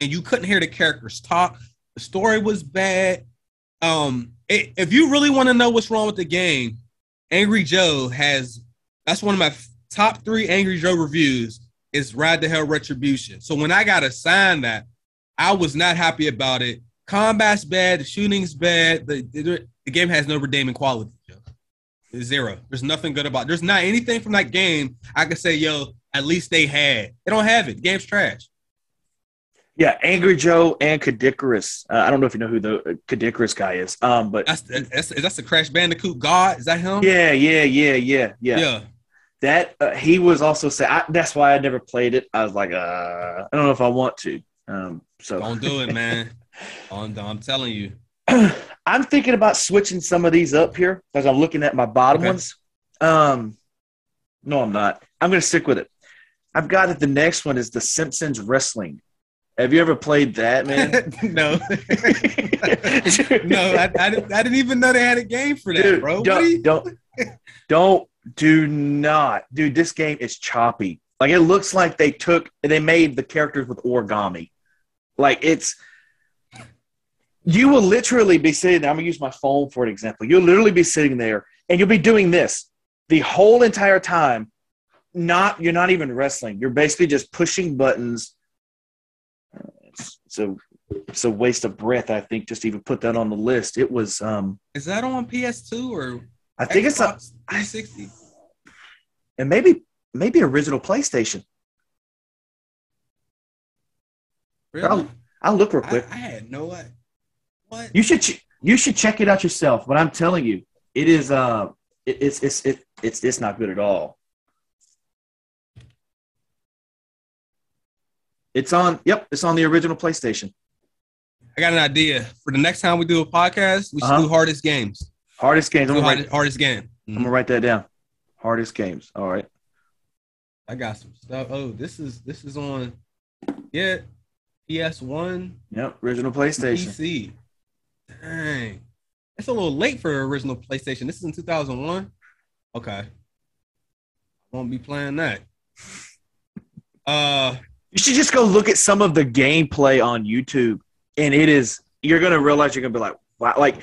and you couldn't hear the characters talk. The story was bad. If you really want to know what's wrong with the game, Angry Joe that's one of my top 3 Angry Joe reviews is Ride to Hell Retribution. So when I got assigned that, I was not happy about it. Combat's bad, the shooting's bad, the game has no redeeming quality. Zero. There's nothing good about it. There's not anything from that game I could say, yo, at least they had. They don't have it. The game's trash. Yeah, Angry Joe and Kid Icarus. I don't know if you know who the Kid Icarus guy is. But that's the Crash Bandicoot god. Is that him? Yeah. That he was also saying. That's why I never played it. I was like, I don't know if I want to. So don't do it, man. I'm telling you. I'm thinking about switching some of these up here because I'm looking at my bottom ones. No, I'm not. I'm going to stick with it. I've got it. The next one is The Simpsons Wrestling. Have you ever played that, man? No. No, I didn't even know they had a game for that, dude, bro. Dude, this game is choppy. Like, it looks like they made the characters with origami. Like, it's – you will literally be sitting there. I'm going to use my phone for an example. You'll literally be sitting there, and you'll be doing this the whole entire time. You're not even wrestling. You're basically just pushing buttons. It's a waste of breath, I think, just to even put that on the list. It was – Is that on PS2 or I think Xbox 360? And maybe maybe original PlayStation. Really? I'll look real quick. I had no idea. What? You should check it out yourself. But I'm telling you, it is it's not good at all. It's on the original PlayStation. I got an idea. For the next time we do a podcast, we should do hardest games. Hardest games. Hardest game. Mm-hmm. I'm gonna write that down. Hardest games. All right. I got some stuff. Oh, this is on PS1. Yep, original PlayStation. PC. Dang. It's a little late for original PlayStation. This is in 2001. Okay. Won't be playing that. You should just go look at some of the gameplay on YouTube, and you're gonna realize, you're gonna be like, wow. Like,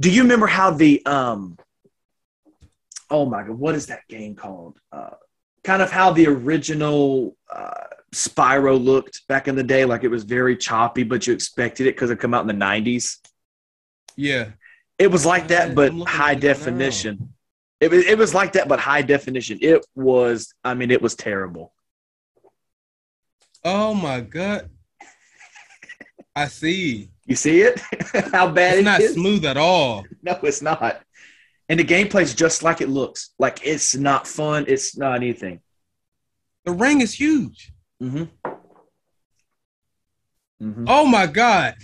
do you remember how the oh my god, what is that game called? Kind of how the original Spyro looked back in the day, like it was very choppy, but you expected it because it come out in the 90s. Yeah, it was like that, but high definition. It was like that, but high definition. It was. I mean, it was terrible. Oh my god! I see. You see it? How bad it is? It's not smooth at all. No, it's not. And the gameplay's just like it looks. Like, it's not fun. It's not anything. The ring is huge. Mm-hmm. Mm-hmm. Oh my god!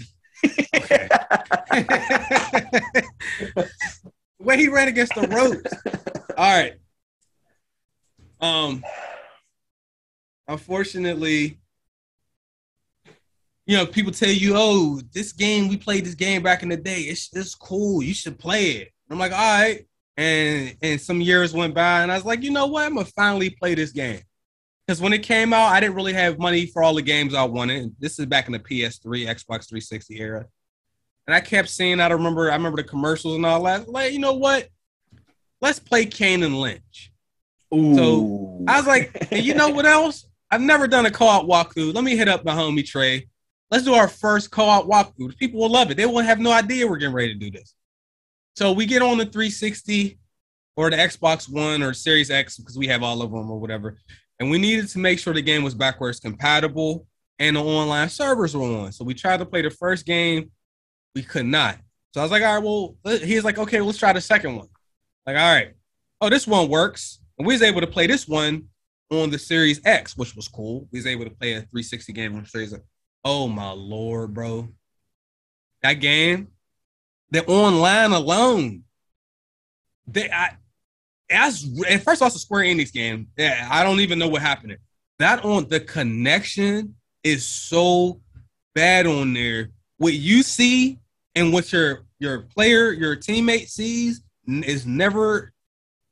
Okay. The way he ran against the ropes. All right. Unfortunately, you know, people tell you, oh, this game, we played this game back in the day. It's cool. You should play it. I'm like, all right. And some years went by, and I was like, you know what? I'm going to finally play this game. Because when it came out, I didn't really have money for all the games I wanted. This is back in the PS3, Xbox 360 era. And I kept seeing, I remember the commercials and all that. Like, you know what? Let's play Kane and Lynch. Ooh. So I was like, and you know what else? I've never done a co-op walkthrough. Let me hit up my homie Trey. Let's do our first co-op walkthrough. People will love it. They will have no idea we're getting ready to do this. So we get on the 360 or the Xbox One or Series X, because we have all of them or whatever. And we needed to make sure the game was backwards compatible and the online servers were on. So we tried to play the first game. We could not. So I was like, all right, well, he's like, okay, let's try the second one. Like, all right. Oh, this one works. And we was able to play this one on the Series X, which was cool. We was able to play a 360 game on Series X. Oh, my Lord, bro. That game, the online alone. At first, I was a Square Enix game. Yeah, I don't even know what happened. That on the connection is so bad on there. What you see and what your player, your teammate sees is never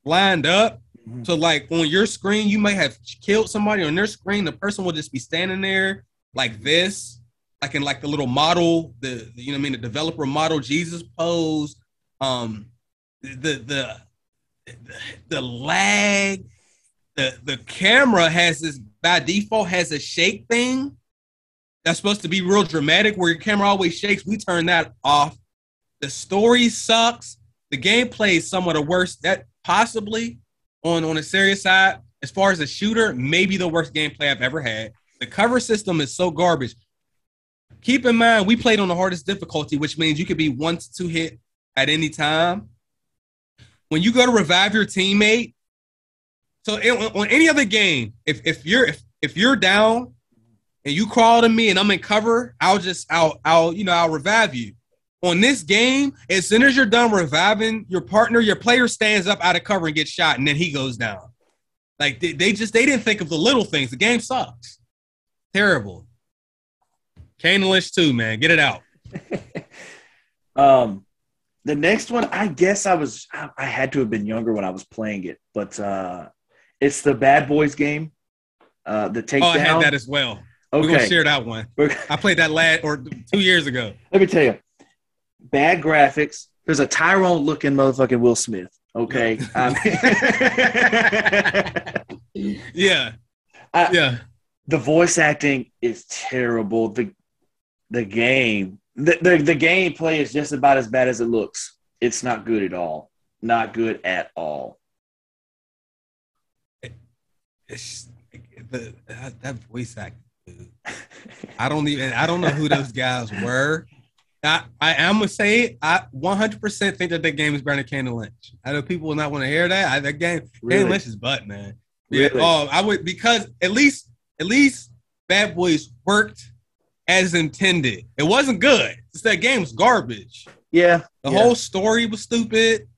lined up. So, like, on your screen, you might have killed somebody. On their screen, the person will just be standing there like this, like in like the little model, you know what I mean, the developer model, Jesus pose, the lag. The camera has this, by default, has a shake thing that's supposed to be real dramatic where your camera always shakes. We turn that off. The story sucks. The gameplay is some of the worst that possibly... On the serious side, as far as a shooter, maybe the worst gameplay I've ever had. The cover system is so garbage. Keep in mind, we played on the hardest difficulty, which means you could be 1 to 2 hit at any time. When you go to revive your teammate, so on any other game, if you're down and you crawl to me and I'm in cover, I'll revive you. On this game, as soon as you're done reviving your partner, your player stands up out of cover and gets shot, and then he goes down. Like, they didn't think of the little things. The game sucks. Terrible. Kane and Lynch 2, man. Get it out. The next one, I guess I had to have been younger when I was playing it, but it's the Bad Boys game. The Takedown. Oh, I had that as well. Okay. We're going to share that one. I played that 2 years ago. Let me tell you. Bad graphics. There's a Tyrone-looking motherfucking Will Smith. Okay. Yeah. The voice acting is terrible. The gameplay is just about as bad as it looks. It's not good at all. Not good at all. it's just, that voice acting, dude. I don't know who those guys were. I am going to say it. I 100% think that game is better than Cannon Lynch. I know people will not want to hear that. That game, really? Cannon Lynch is butt, man. Yeah, really? I would, because at least Bad Boys worked as intended. It wasn't good. It's that game was garbage. Yeah. The whole story was stupid.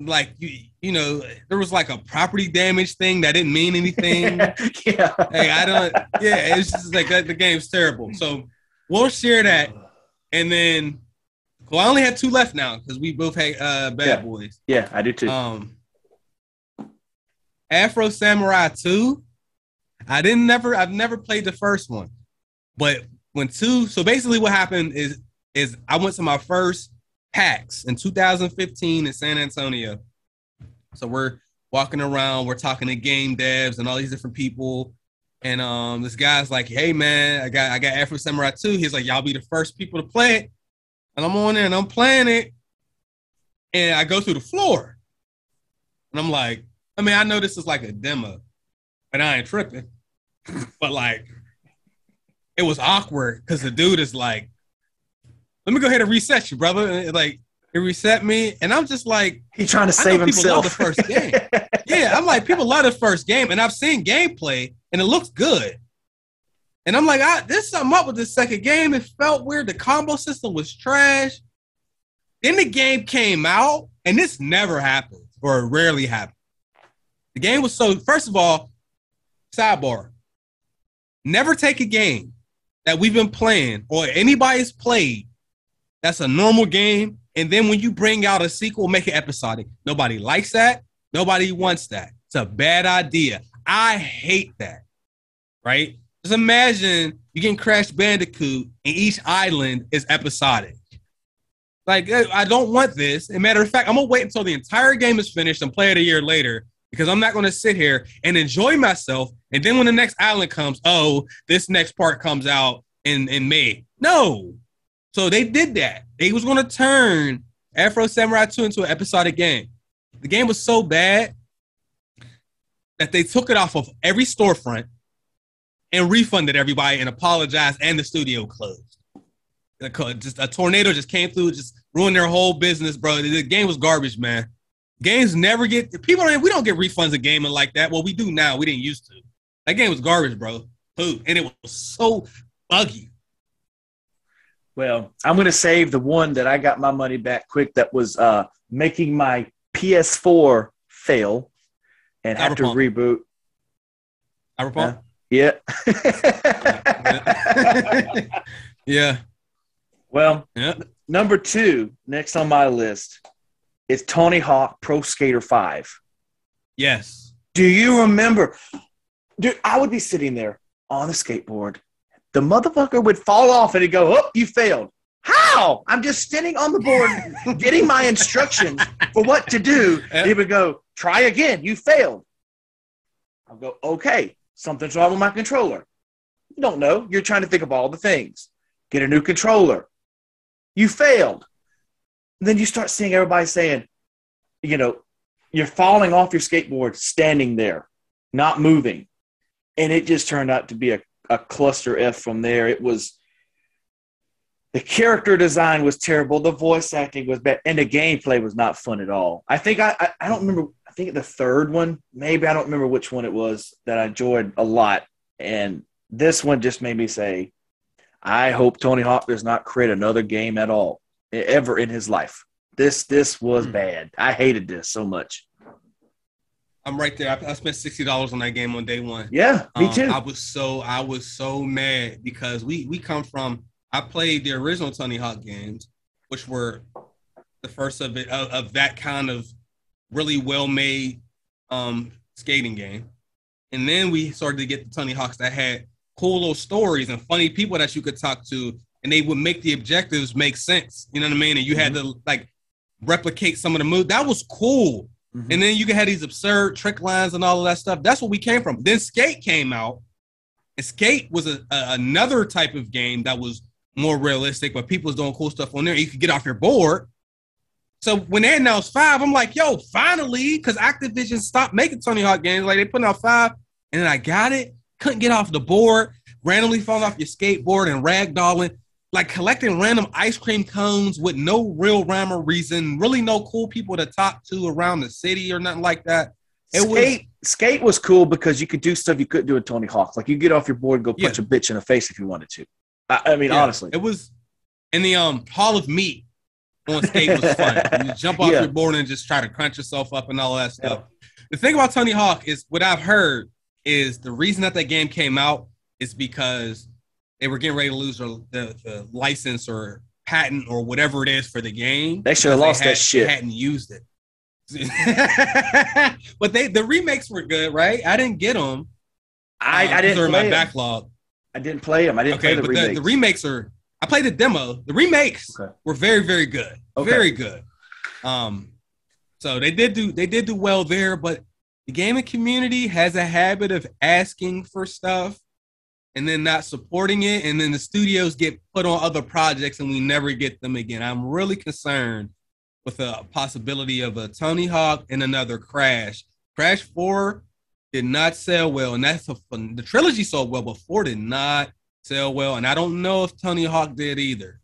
Like you know, there was like a property damage thing that didn't mean anything. Yeah. Hey, it's just like the game's terrible. So we'll share that. And then, well, I only have two left now because we both hate Bad Boys. Yeah, I do too. Afro Samurai 2. I've never played the first one, but when so basically what happened is I went to my first PAX in 2015 in San Antonio. So we're walking around, we're talking to game devs and all these different people. And this guy's like, "Hey man, I got Afro Samurai 2. He's like, "Y'all be the first people to play it." And I'm on there and I'm playing it. And I go through the floor. And I'm like, I mean, I know this is like a demo, and I ain't tripping. But like, it was awkward because the dude is like, "Let me go ahead and reset you, brother." And like, he reset me, and I'm just like, he's trying to save himself. I know people love the first game. Yeah, I'm like, people love the first game, and I've seen gameplay, and it looks good. And I'm like, there's something up with this second game. It felt weird. The combo system was trash. Then the game came out, and this never happens, or it rarely happens. The game was so, first of all, sidebar, never take a game that we've been playing or anybody's played that's a normal game, and then when you bring out a sequel, make it episodic. Nobody likes that. Nobody wants that. It's a bad idea. I hate that, right? Just imagine you're getting Crash Bandicoot and each island is episodic. Like, I don't want this. As a matter of fact, I'm going to wait until the entire game is finished and play it a year later, because I'm not going to sit here and enjoy myself. And then when the next island comes, this next part comes out in May. No. So they did that. They was going to turn Afro Samurai 2 into an episodic game. The game was so bad that they took it off of every storefront and refunded everybody and apologized, and the studio closed. Just a tornado just came through, just ruined their whole business, bro. The game was garbage, man. Games never get people. We don't get refunds of gaming like that. Well, we do now. We didn't used to. That game was garbage, bro. And it was so buggy. Well, I'm gonna save the one that I got my money back quick. That was making my PS4 fail and have to reboot. Cyberpunk. Yeah. Yeah. Well, yeah. Number two, next on my list. It's Tony Hawk Pro Skater 5. Yes. Do you remember? Dude, I would be sitting there on the skateboard. The motherfucker would fall off and he'd go, "Oh, you failed." How? I'm just standing on the board getting my instructions for what to do. Yep. He would go, "Try again. You failed." I'll go, "Okay, something's wrong with my controller." You don't know. You're trying to think of all the things. Get a new controller. You failed. And then you start seeing everybody saying, you're falling off your skateboard, standing there, not moving. And it just turned out to be a cluster F from there. It was – the character design was terrible. The voice acting was bad. And the gameplay was not fun at all. I think I don't remember – I think the third one, maybe, I don't remember which one it was that I enjoyed a lot. And this one just made me say, I hope Tony Hawk does not create another game at all. Ever in his life. This was bad. I hated this so much. I'm right there. I spent $60 on that game on day one. Yeah, me too. I was so mad because we come from, I played the original Tony Hawk games, which were the first of that kind of really well-made skating game. And then we started to get the Tony Hawks that had cool little stories and funny people that you could talk to, and they would make the objectives make sense. You know what I mean? And you had to, replicate some of the moves. That was cool. Mm-hmm. And then you could have these absurd trick lines and all of that stuff. That's what we came from. Then Skate came out. And Skate was another type of game that was more realistic, but people was doing cool stuff on there. You could get off your board. So when they announced 5, I'm like, yo, finally, because Activision stopped making Tony Hawk games. Like, they put out 5, and then I got it. Couldn't get off the board, randomly falling off your skateboard and ragdolling, like collecting random ice cream cones with no real rhyme or reason, really no cool people to talk to around the city or nothing like that. Skate was cool because you could do stuff you couldn't do in Tony Hawk. Like, you get off your board and go punch a bitch in the face if you wanted to. I mean, honestly. It was in the Hall of Meat. On skate was fun. You jump off your board and just try to crunch yourself up and all that stuff. Yeah. The thing about Tony Hawk is what I've heard is the reason that that game came out is because they were getting ready to lose the license or patent or whatever it is for the game. They should have lost that shit. Hadn't used it. But the remakes were good, right? I didn't get them. I didn't play my backlog. I didn't play them. I didn't play the remakes. The remakes are... I played the demo. The remakes were very, very good. Okay. Very good. So they did do well there, but the gaming community has a habit of asking for stuff and then not supporting it, and then the studios get put on other projects and we never get them again. I'm really concerned with the possibility of a Tony Hawk and another Crash. Crash 4 did not sell well, and that's the trilogy sold well, but 4 did not sell well, and I don't know if Tony Hawk did either.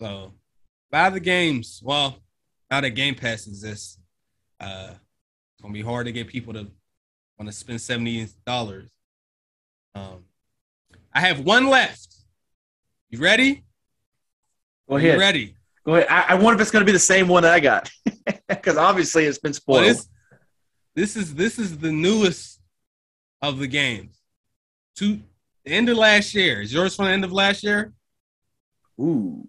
So buy the games. Well, now that Game Pass exists, it's gonna be hard to get people to want to spend $70. I have one left. You ready? Go ahead. You ready? Go ahead. I wonder if it's gonna be the same one that I got, because obviously it's been spoiled. Well, this is the newest of the games. The end of last year. Is yours from the end of last year? Ooh,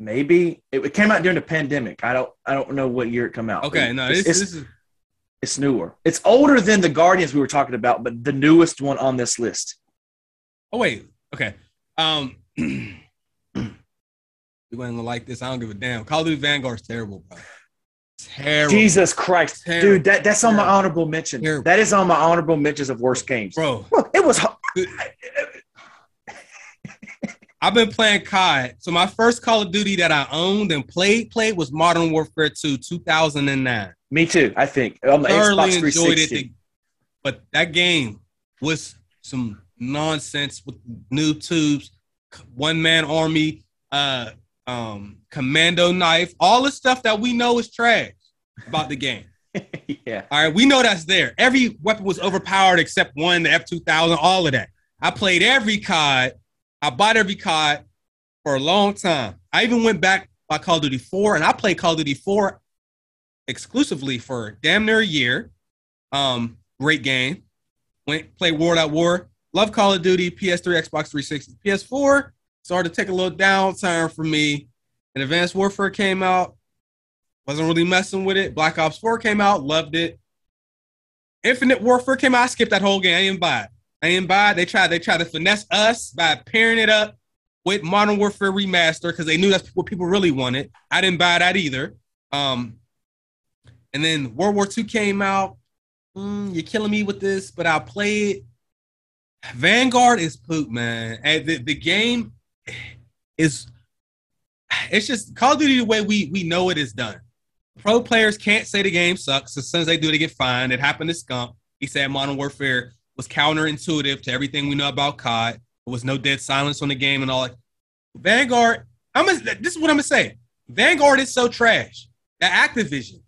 maybe it came out during the pandemic. I don't know what year it came out. Okay, no, it's newer. It's older than the Guardians we were talking about, but the newest one on this list. Oh wait, okay. You wouldn't like this. I don't give a damn. Call of Duty Vanguard's terrible, bro. Terrible. Jesus Christ, terrible. Dude, that's on my honorable mention. Terrible. That is on my honorable mentions of worst games, bro. Look, it was. I've been playing COD. So my first Call of Duty that I owned and played was Modern Warfare 2, 2009. Me too, I think. On the Xbox 360. Enjoyed it, but that game was some nonsense with noob tubes, one-man army, commando knife, all the stuff that we know is trash about the game. Yeah. All right, we know that's there. Every weapon was overpowered except one, the F2000, all of that. I played every COD. I bought every COD for a long time. I even went back by Call of Duty 4, and I played Call of Duty 4 exclusively for damn near a year. Great game. Played World at War. Love Call of Duty, PS3, Xbox 360. PS4 started to take a little downtime for me, and Advanced Warfare came out. Wasn't really messing with it. Black Ops 4 came out. Loved it. Infinite Warfare came out. I skipped that whole game. I didn't buy it. They tried to finesse us by pairing it up with Modern Warfare Remaster because they knew that's what people really wanted. I didn't buy that either. And then World War II came out. You're killing me with this, but I'll play it. Vanguard is poop, man. And the game is... It's just Call of Duty the way we know it is done. Pro players can't say the game sucks. As soon as they do, they get fined. It happened to Scump. He said Modern Warfare was counterintuitive to everything we know about COD. There was no dead silence on the game and all that. Vanguard, this is what I'm going to say. Vanguard is so trash that Activision,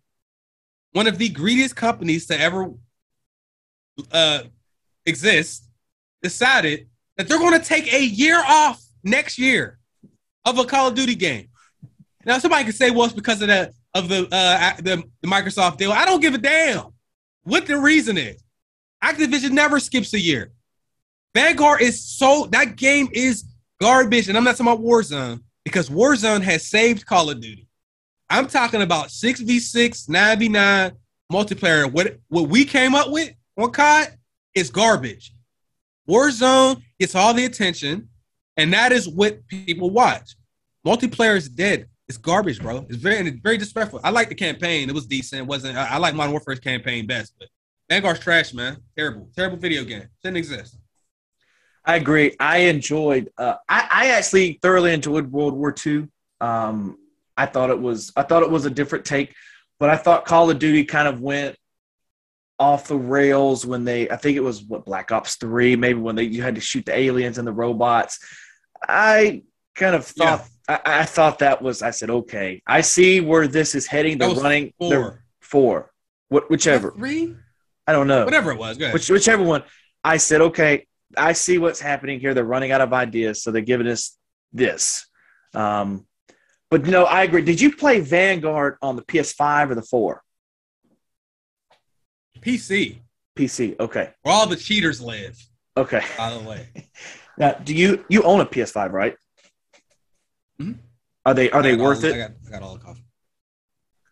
one of the greediest companies to ever exist, decided that they're going to take a year off next year of a Call of Duty game. Now, somebody could say, well, it's because of the Microsoft deal. I don't give a damn what the reason is. Activision never skips a year. Vanguard is that game is garbage, and I'm not talking about Warzone, because Warzone has saved Call of Duty. I'm talking about 6v6, 9v9, multiplayer. What we came up with on COD is garbage. Warzone gets all the attention, and that is what people watch. Multiplayer is dead. It's garbage, bro. It's very disrespectful. I like the campaign. It was decent. I like Modern Warfare's campaign best, but Vanguard's trash, man. Terrible. Terrible video game. Shouldn't exist. I agree. I actually thoroughly enjoyed World War II. I thought it was a different take, but I thought Call of Duty kind of went off the rails when they, I think it was what, Black Ops 3, maybe, when you had to shoot the aliens and the robots. I kind of thought, yeah. I thought that was, I said, okay, I see where this is heading. They're running four, whichever three, I don't know, whatever it was, go ahead. Whichever one. I said, okay, I see what's happening here. They're running out of ideas, so they're giving us this. But no, I agree. Did you play Vanguard on the PS5 or the 4? PC. Okay. Where all the cheaters live. Okay. By the way, now do you own a PS5, right? Mm-hmm. Are they worth it? I got all the coffee.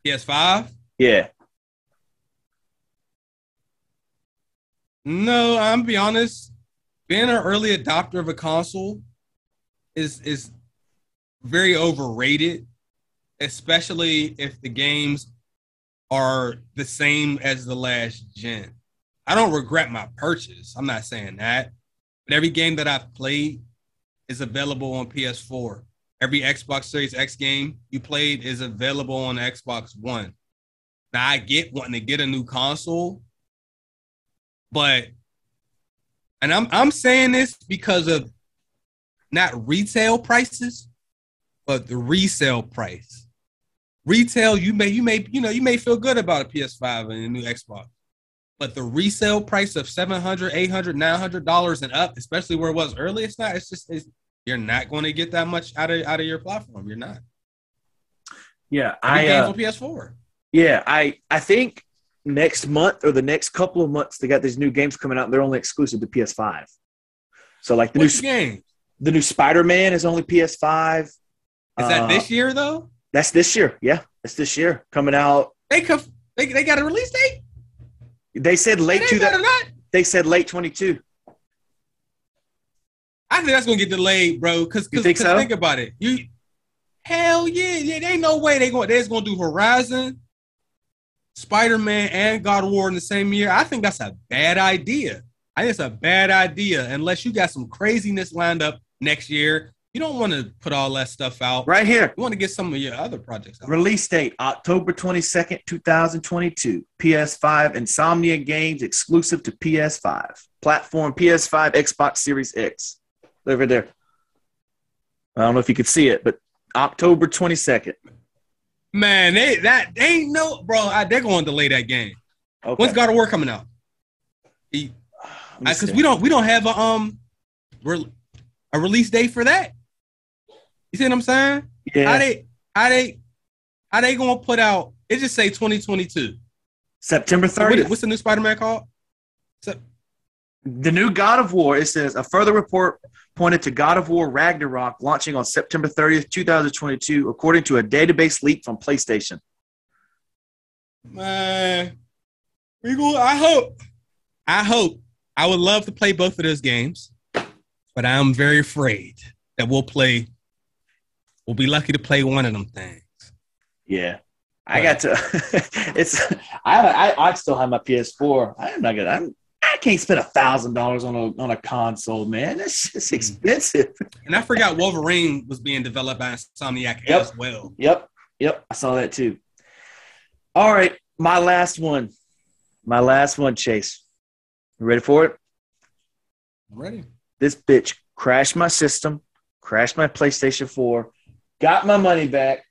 PS5. Yeah. No, I'm gonna be honest. Being an early adopter of a console is very overrated, especially if the games are the same as the last gen. I don't regret my purchase. I'm not saying that. But every game that I've played is available on PS4. Every Xbox Series X game you played is available on Xbox One. Now, I get wanting to get a new console, but, and I'm saying this because of not retail prices, but the resale price. Retail, you may feel good about a PS5 and a new Xbox, but the resale price of $700, $800, $900 and up, especially where it was early, you're not going to get that much out of your platform. You're not. Yeah, games on PS4. Yeah, I think next month or the next couple of months they got these new games coming out. And they're only exclusive to PS5. So like the new Spider-Man is only PS5. Is that this year though? That's this year. Yeah, that's this year coming out. They got a release date? They said late 2022. They said late 2022. I think that's gonna get delayed, bro. Because think about it. Hell yeah, there ain't no way they're gonna do Horizon, Spider-Man, and God of War in the same year. I think that's a bad idea. Unless you got some craziness lined up next year. You don't want to put all that stuff out. Right here. You want to get some of your other projects out. Release date, October 22nd, 2022. PS5 Insomnia Games exclusive to PS5. Platform PS5, Xbox Series X. Over there. I don't know if you could see it, but October 22nd. Man, they're going to delay that game. Okay. When's God of War coming out? Because we don't have a release date for that. You see what I'm saying? Yeah. How they gonna put out? It just say 2022, September 30th. What's the new Spider-Man called? The new God of War. It says a further report pointed to God of War Ragnarok launching on September 30th, 2022, according to a database leak from PlayStation. Man, I hope. I would love to play both of those games. But I'm very afraid that we'll be lucky to play one of them things. Yeah. I still have my PS4. I can't spend $1,000 on a console, man. That's just expensive. And I forgot Wolverine was being developed by Insomniac as well. Yep. I saw that too. All right. My last one, Chase. You ready for it? I'm ready. This bitch crashed my system, crashed my PlayStation 4, got my money back.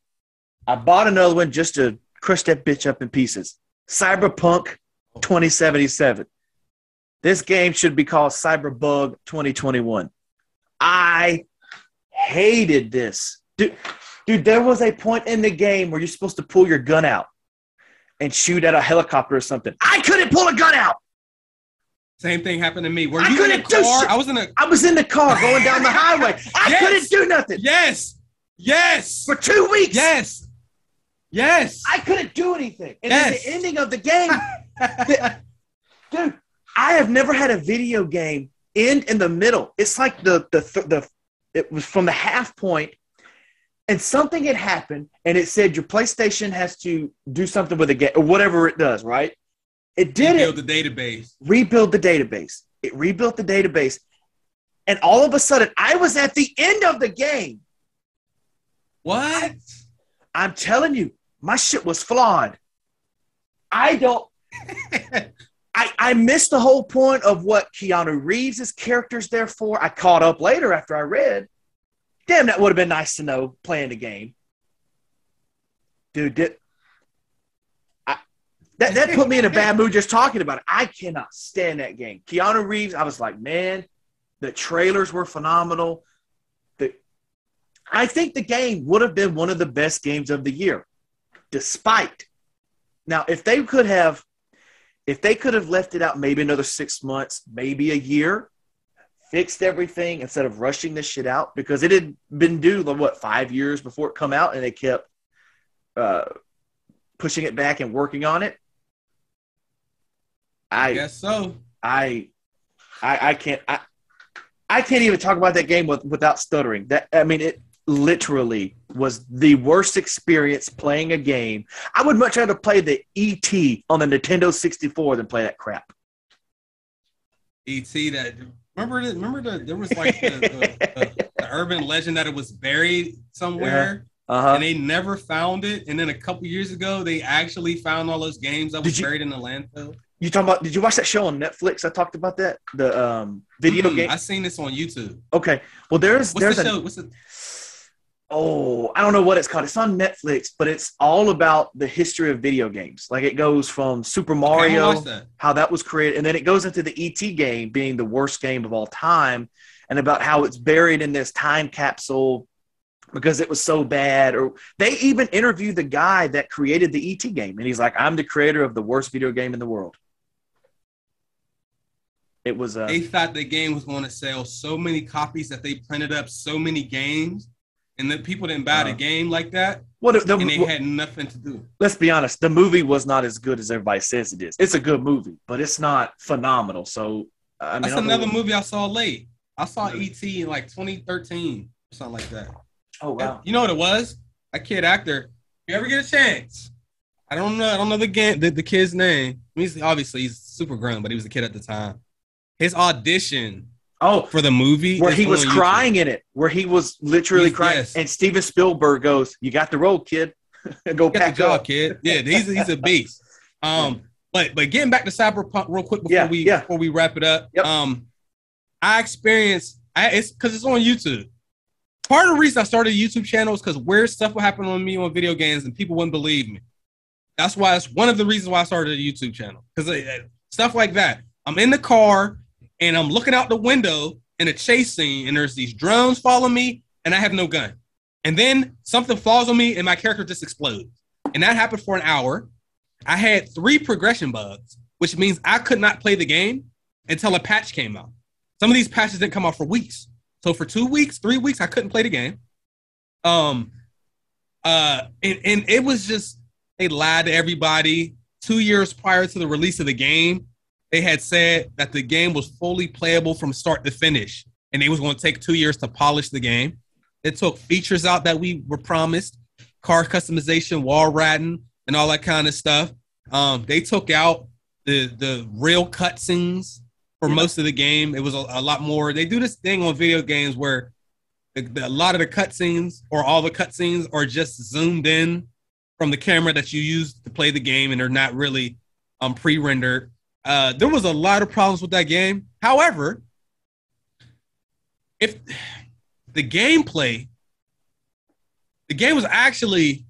I bought another one just to crush that bitch up in pieces. Cyberpunk 2077. This game should be called Cyberbug 2021. I hated this. Dude, there was a point in the game where you're supposed to pull your gun out and shoot at a helicopter or something. I couldn't pull a gun out. Same thing happened to me. Were you in a car? I was in the car going down the highway. I couldn't do nothing. Yes. For 2 weeks. Yes. I couldn't do anything. And then the ending of the game. Dude, I have never had a video game end in the middle. It's like it was from the half point, and something had happened, and it said your PlayStation has to do something with the game or whatever it does, right? It did it. Rebuild the database. It rebuilt the database. And all of a sudden, I was at the end of the game. What? I'm telling you, my shit was flawed. I missed the whole point of what Keanu Reeves' character's there for. I caught up later after I read. Damn, that would have been nice to know playing the game. Dude, that put me in a bad mood just talking about it. I cannot stand that game. Keanu Reeves, I was like, man, the trailers were phenomenal. I think the game would have been one of the best games of the year, despite. Now, if they could have left it out maybe another 6 months, maybe a year, fixed everything instead of rushing this shit out, because it had been due, what, 5 years before it come out, and they kept pushing it back and working on it. I guess so. I can't even talk about that game without stuttering. It literally was the worst experience playing a game. I would much rather play the E.T. on the Nintendo 64 than play that crap. E.T. There was like the urban legend that it was buried somewhere, and they never found it. And then a couple years ago, they actually found all those games that was buried in the landfill. You talking about? Did you watch that show on Netflix? I talked about that. The video game. I seen this on YouTube. Okay. Well, there's a show. I don't know what it's called. It's on Netflix, but it's all about the history of video games. Like it goes from Super Mario, how that was created, and then it goes into the E.T. game being the worst game of all time, and about how it's buried in this time capsule because it was so bad. Or they even interviewed the guy that created the E.T. game, and he's like, "I'm the creator of the worst video game in the world." It was they thought the game was going to sell so many copies that they printed up so many games, and the people didn't buy the game like that. They had nothing to do. Let's be honest, the movie was not as good as everybody says it is. It's a good movie, but it's not phenomenal. So that's another movie I saw late. I saw E.T. in like 2013 or something like that. Oh wow! And you know what it was? A kid actor. If you ever get a chance, I don't know the kid's name. I mean, obviously he's super grown, but he was a kid at the time. His audition for the movie. Where he was crying in it. Where he was literally crying. Yes. And Steven Spielberg goes, "You got the role, kid." Go pack the job, kid. Yeah, he's a beast. But getting back to Cyberpunk real quick before we wrap it up. Yep. It's because it's on YouTube. Part of the reason I started a YouTube channel is because weird stuff would happen on me on video games and people wouldn't believe me. That's why it's one of the reasons why I started a YouTube channel, because stuff like that. I'm in the car and I'm looking out the window in a chase scene and there's these drones following me and I have no gun. And then something falls on me and my character just explodes. And that happened for an hour. I had 3 progression bugs, which means I could not play the game until a patch came out. Some of these patches didn't come out for weeks. So for 3 weeks, I couldn't play the game. And it was just, they lied to everybody. 2 years prior to the release of the game, they had said that the game was fully playable from start to finish. And it was going to take 2 years to polish the game. It took features out that we were promised, car customization, wall riding, and all that kind of stuff. They took out the real cutscenes. For most of the game, it was a lot more. They do this thing on video games where a lot of the cutscenes or all the cutscenes are just zoomed in from the camera that you use to play the game, and they're not really pre-rendered. There was a lot of problems with that game. However, if the game was actually,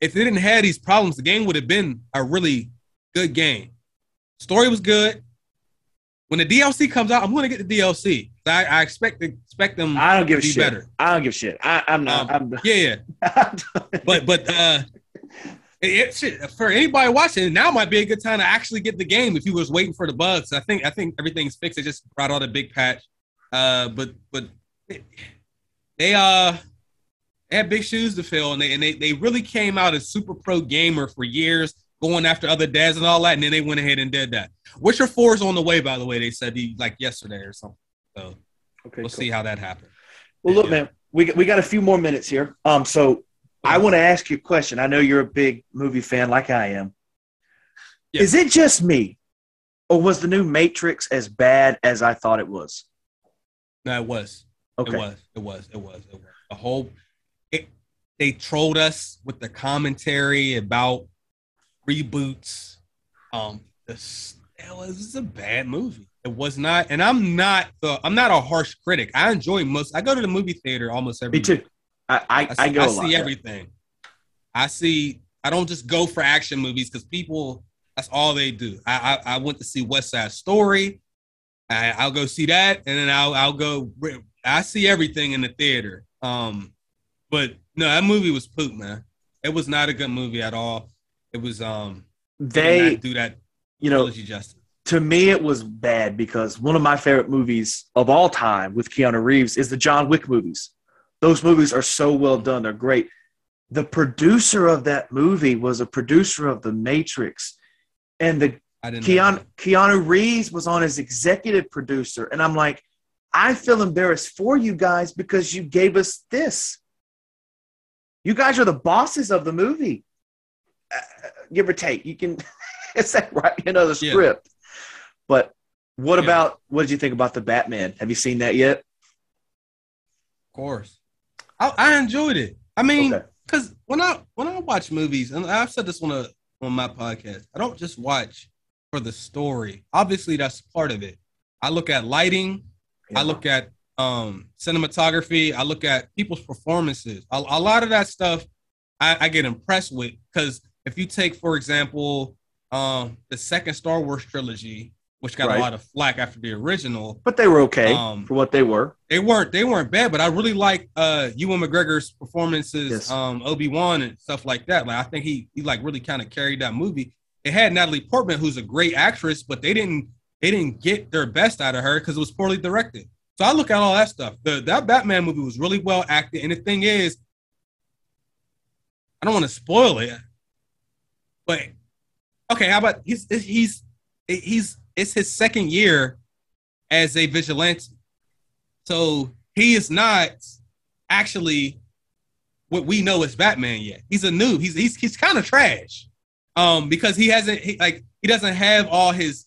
if it didn't have these problems, the game would have been a really good game. Story was good. When the DLC comes out, I'm going to get the DLC. I expect them. I don't give a shit. Better. I don't give a shit. I'm not. Yeah. but for anybody watching, now might be a good time to actually get the game if you was waiting for the bugs. I think everything's fixed. They just brought out a big patch. But they had big shoes to fill, and they really came out as super pro gamer for years, going after other dads and all that, and then they went ahead and did that. Witcher 4 is on the way, by the way. They said yesterday or something. So okay, we'll see how that happens. Well, look, man, we got a few more minutes here. So I want to ask you a question. I know you're a big movie fan like I am. Yeah. Is it just me, or was the new Matrix as bad as I thought it was? No, it was. Okay. It was. The whole They trolled us with the commentary about reboots. It was a bad movie. It was not, and I'm not a harsh critic. I enjoy most. I go to the movie theater almost every. Me too. I see everything. I see. I don't just go for action movies because people, that's all they do. I went to see West Side Story. I'll go see that, and then I'll go. I see everything in the theater. But no, that movie was poop, man. It was not a good movie at all. It was they do that. You know, justice. To me, it was bad because one of my favorite movies of all time with Keanu Reeves is the John Wick movies. Those movies are so well done. They're great. The producer of that movie was a producer of The Matrix. And Keanu Reeves was on as executive producer. And I'm like, I feel embarrassed for you guys because you gave us this. You guys are the bosses of the movie. Give or take. You can it's that right? You know, the script. Yeah. But what did you think about The Batman? Have you seen that yet? Of course. I enjoyed it. I mean, because when I watch movies, and I've said this on my podcast, I don't just watch for the story. Obviously, that's part of it. I look at lighting. Yeah. I look at cinematography. I look at people's performances. A lot of that stuff I get impressed with because if you take, for example, the second Star Wars trilogy, which got a lot of flack after the original. But they were okay for what they were. They weren't bad, but I really like Ewan McGregor's performances, Obi-Wan and stuff like that. Like I think he like really kind of carried that movie. It had Natalie Portman, who's a great actress, but they didn't get their best out of her because it was poorly directed. So I look at all that stuff. That Batman movie was really well acted, and the thing is, I don't want to spoil it, but okay, how about he's it's his second year as a vigilante. So he is not actually what we know as Batman yet. He's a noob. He's kind of trash. Because he doesn't have all his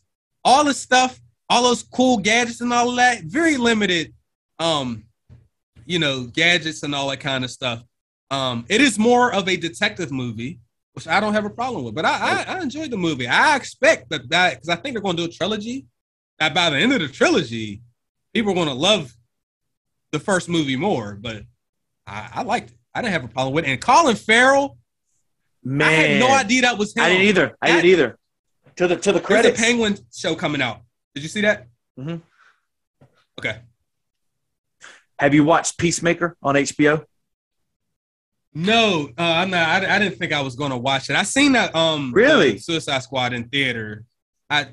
stuff, all those cool gadgets and all of that. Very limited gadgets and all that kind of stuff. It is more of a detective movie, which I don't have a problem with, but I enjoyed the movie. I expect that because I think they're going to do a trilogy, that by the end of the trilogy, people are going to love the first movie more, but I liked it. I didn't have a problem with it. And Colin Farrell, man, I had no idea that was him. I didn't either. To the credits. There's a Penguin show coming out. Did you see that? Mm-hmm. Okay. Have you watched Peacemaker on HBO? No, I'm not. I didn't think I was going to watch it. I seen that really Suicide Squad in theater. I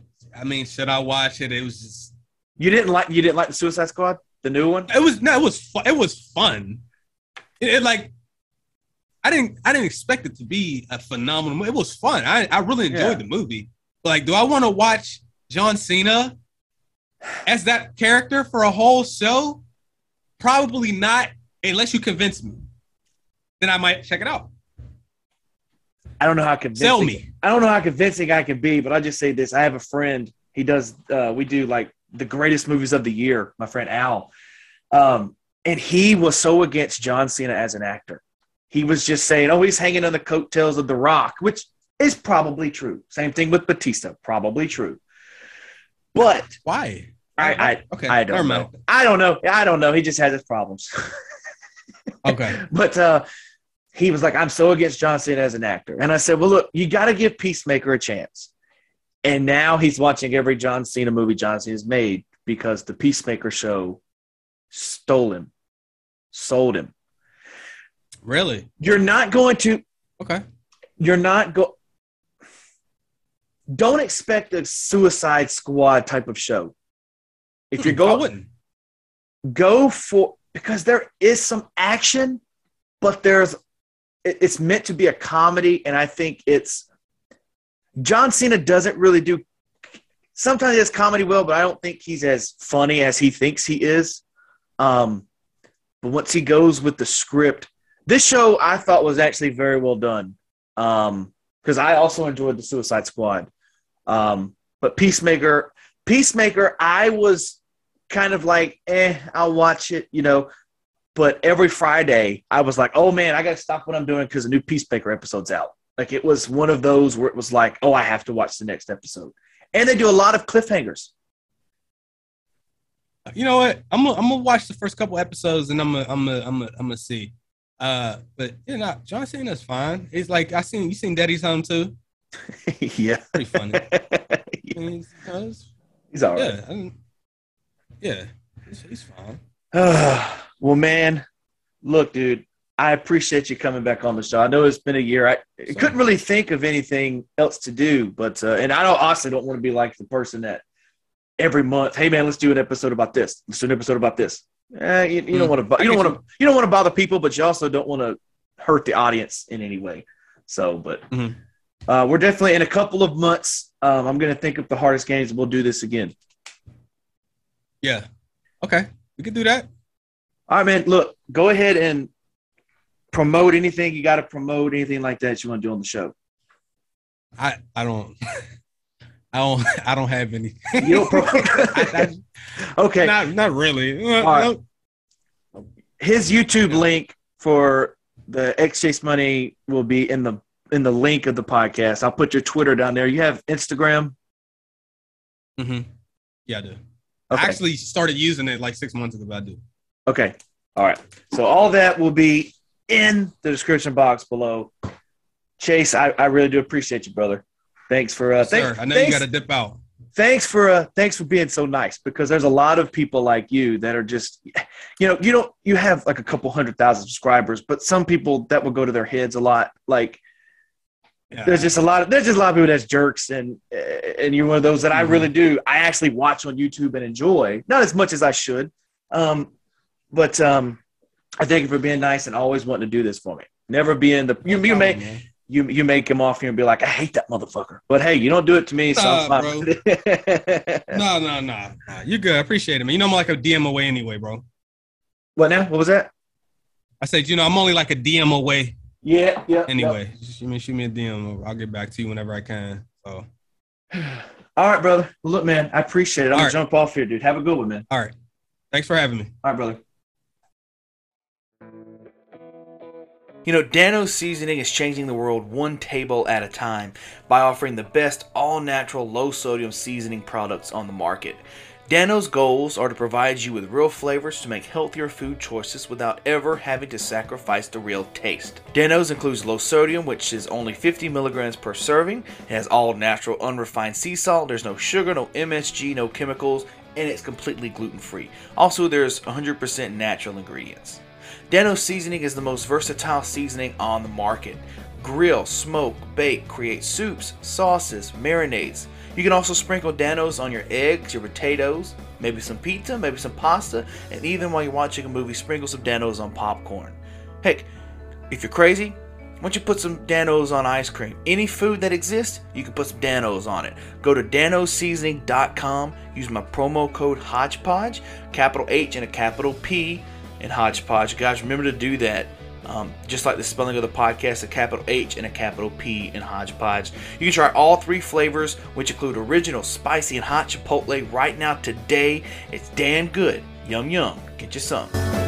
mean, should I watch it? It was just you didn't like the Suicide Squad, the new one. It was fun. I didn't expect it to be a phenomenal movie. It was fun. I really enjoyed the movie. Like, do I want to watch John Cena as that character for a whole show? Probably not, unless you convince me. Then I might check it out. I don't know how convincing I can be, but I'll just say this. I have a friend. He does we do like the greatest movies of the year, my friend Al. And he was so against John Cena as an actor. He was just saying, oh, he's hanging on the coattails of The Rock, which is probably true. Same thing with Batista, probably true. But why? I don't know. He just has his problems. Okay. But he was like, I'm so against John Cena as an actor. And I said, well, look, you got to give Peacemaker a chance. And now he's watching every John Cena movie John Cena's made because the Peacemaker show sold him. Really? You're not going to. Okay. You're not going. Don't expect a Suicide Squad type of show. If you're going, I wouldn't. Go for. Because there is some action, but it's meant to be a comedy, and I think John Cena doesn't really do – sometimes he does comedy well, but I don't think he's as funny as he thinks he is. But once he goes with the script – this show I thought was actually very well done because I also enjoyed the Suicide Squad. But Peacemaker, I was kind of like, I'll watch it, But every Friday, I was like, oh, man, I got to stop what I'm doing because a new Peacemaker episode's out. Like, it was one of those where it was like, oh, I have to watch the next episode. And they do a lot of cliffhangers. You know what? I'm gonna watch the first couple episodes and I'm gonna see. But you know, John Cena's fine. It's like you seen Daddy's Home Too. Yeah, it's pretty funny. Yeah. I mean, he's all right. Yeah, he's fine. Well, man, look, dude, I appreciate you coming back on the show. I know it's been a year. I couldn't really think of anything else to do, but and I honestly don't want to be like the person that. Every month, hey man, let's do an episode about this. Let's do an episode about this. You don't want to bother people, but you also don't want to hurt the audience in any way. So, but we're definitely in a couple of months. I'm going to think of the hardest games. We'll do this again. Yeah. Okay, we can do that. All right, man. Look, go ahead and promote anything you got to promote. Anything like that you want to do on the show? I don't have any. You don't promote. Okay. Not really. Right. His YouTube link for the XChaseMoney will be in the link of the podcast. I'll put your Twitter down there. You have Instagram? Mm-hmm. Yeah, I do. Okay. I actually started using it like 6 months ago, but I do. Okay. All right. So all that will be in the description box below. Chase, I really do appreciate you, brother. Thanks for I know you got to dip out. Thanks for being so nice, because there's a lot of people like you that are just, you have like a couple 100,000 subscribers, but some people that will go to their heads a lot. Like there's just a lot of people that's jerks, and you're one of those that I really do. I actually watch on YouTube and enjoy, not as much as I should, but I thank you for being nice and always wanting to do this for me. Never being You may come off here and be like, I hate that motherfucker. But, hey, you don't do it to me. Bro. No. You're good. I appreciate it, man. You know I'm like a DM away anyway, bro. What now? What was that? I said, I'm only like a DM away. Yeah. Anyway, shoot me a DM. I'll get back to you whenever I can. So. All right, brother. Well, look, man, I appreciate it. I'm going to jump off here, dude. Have a good one, man. All right. Thanks for having me. All right, brother. Dan-O's seasoning is changing the world one table at a time by offering the best all-natural, low-sodium seasoning products on the market. Dan-O's goals are to provide you with real flavors to make healthier food choices without ever having to sacrifice the real taste. Dan-O's includes low sodium, which is only 50 milligrams per serving. It has all-natural, unrefined sea salt. There's no sugar, no MSG, no chemicals, and it's completely gluten-free. Also, there's 100% natural ingredients. Dan-O's seasoning is the most versatile seasoning on the market. Grill, smoke, bake, create soups, sauces, marinades. You can also sprinkle Dan-O's on your eggs, your potatoes, maybe some pizza, maybe some pasta, and even while you're watching a movie, sprinkle some Dan-O's on popcorn. Heck, if you're crazy, why don't you put some Dan-O's on ice cream? Any food that exists, you can put some Dan-O's on it. Go to danoseasoning.com, use my promo code HodgePodge, capital H and a capital P, and HodgePodge. Guys, remember to do that. Just like the spelling of the podcast, a capital H and a capital P in HodgePodge. You can try all three flavors, which include original, spicy, and hot chipotle right now today. It's damn good. Yum, yum. Get you some.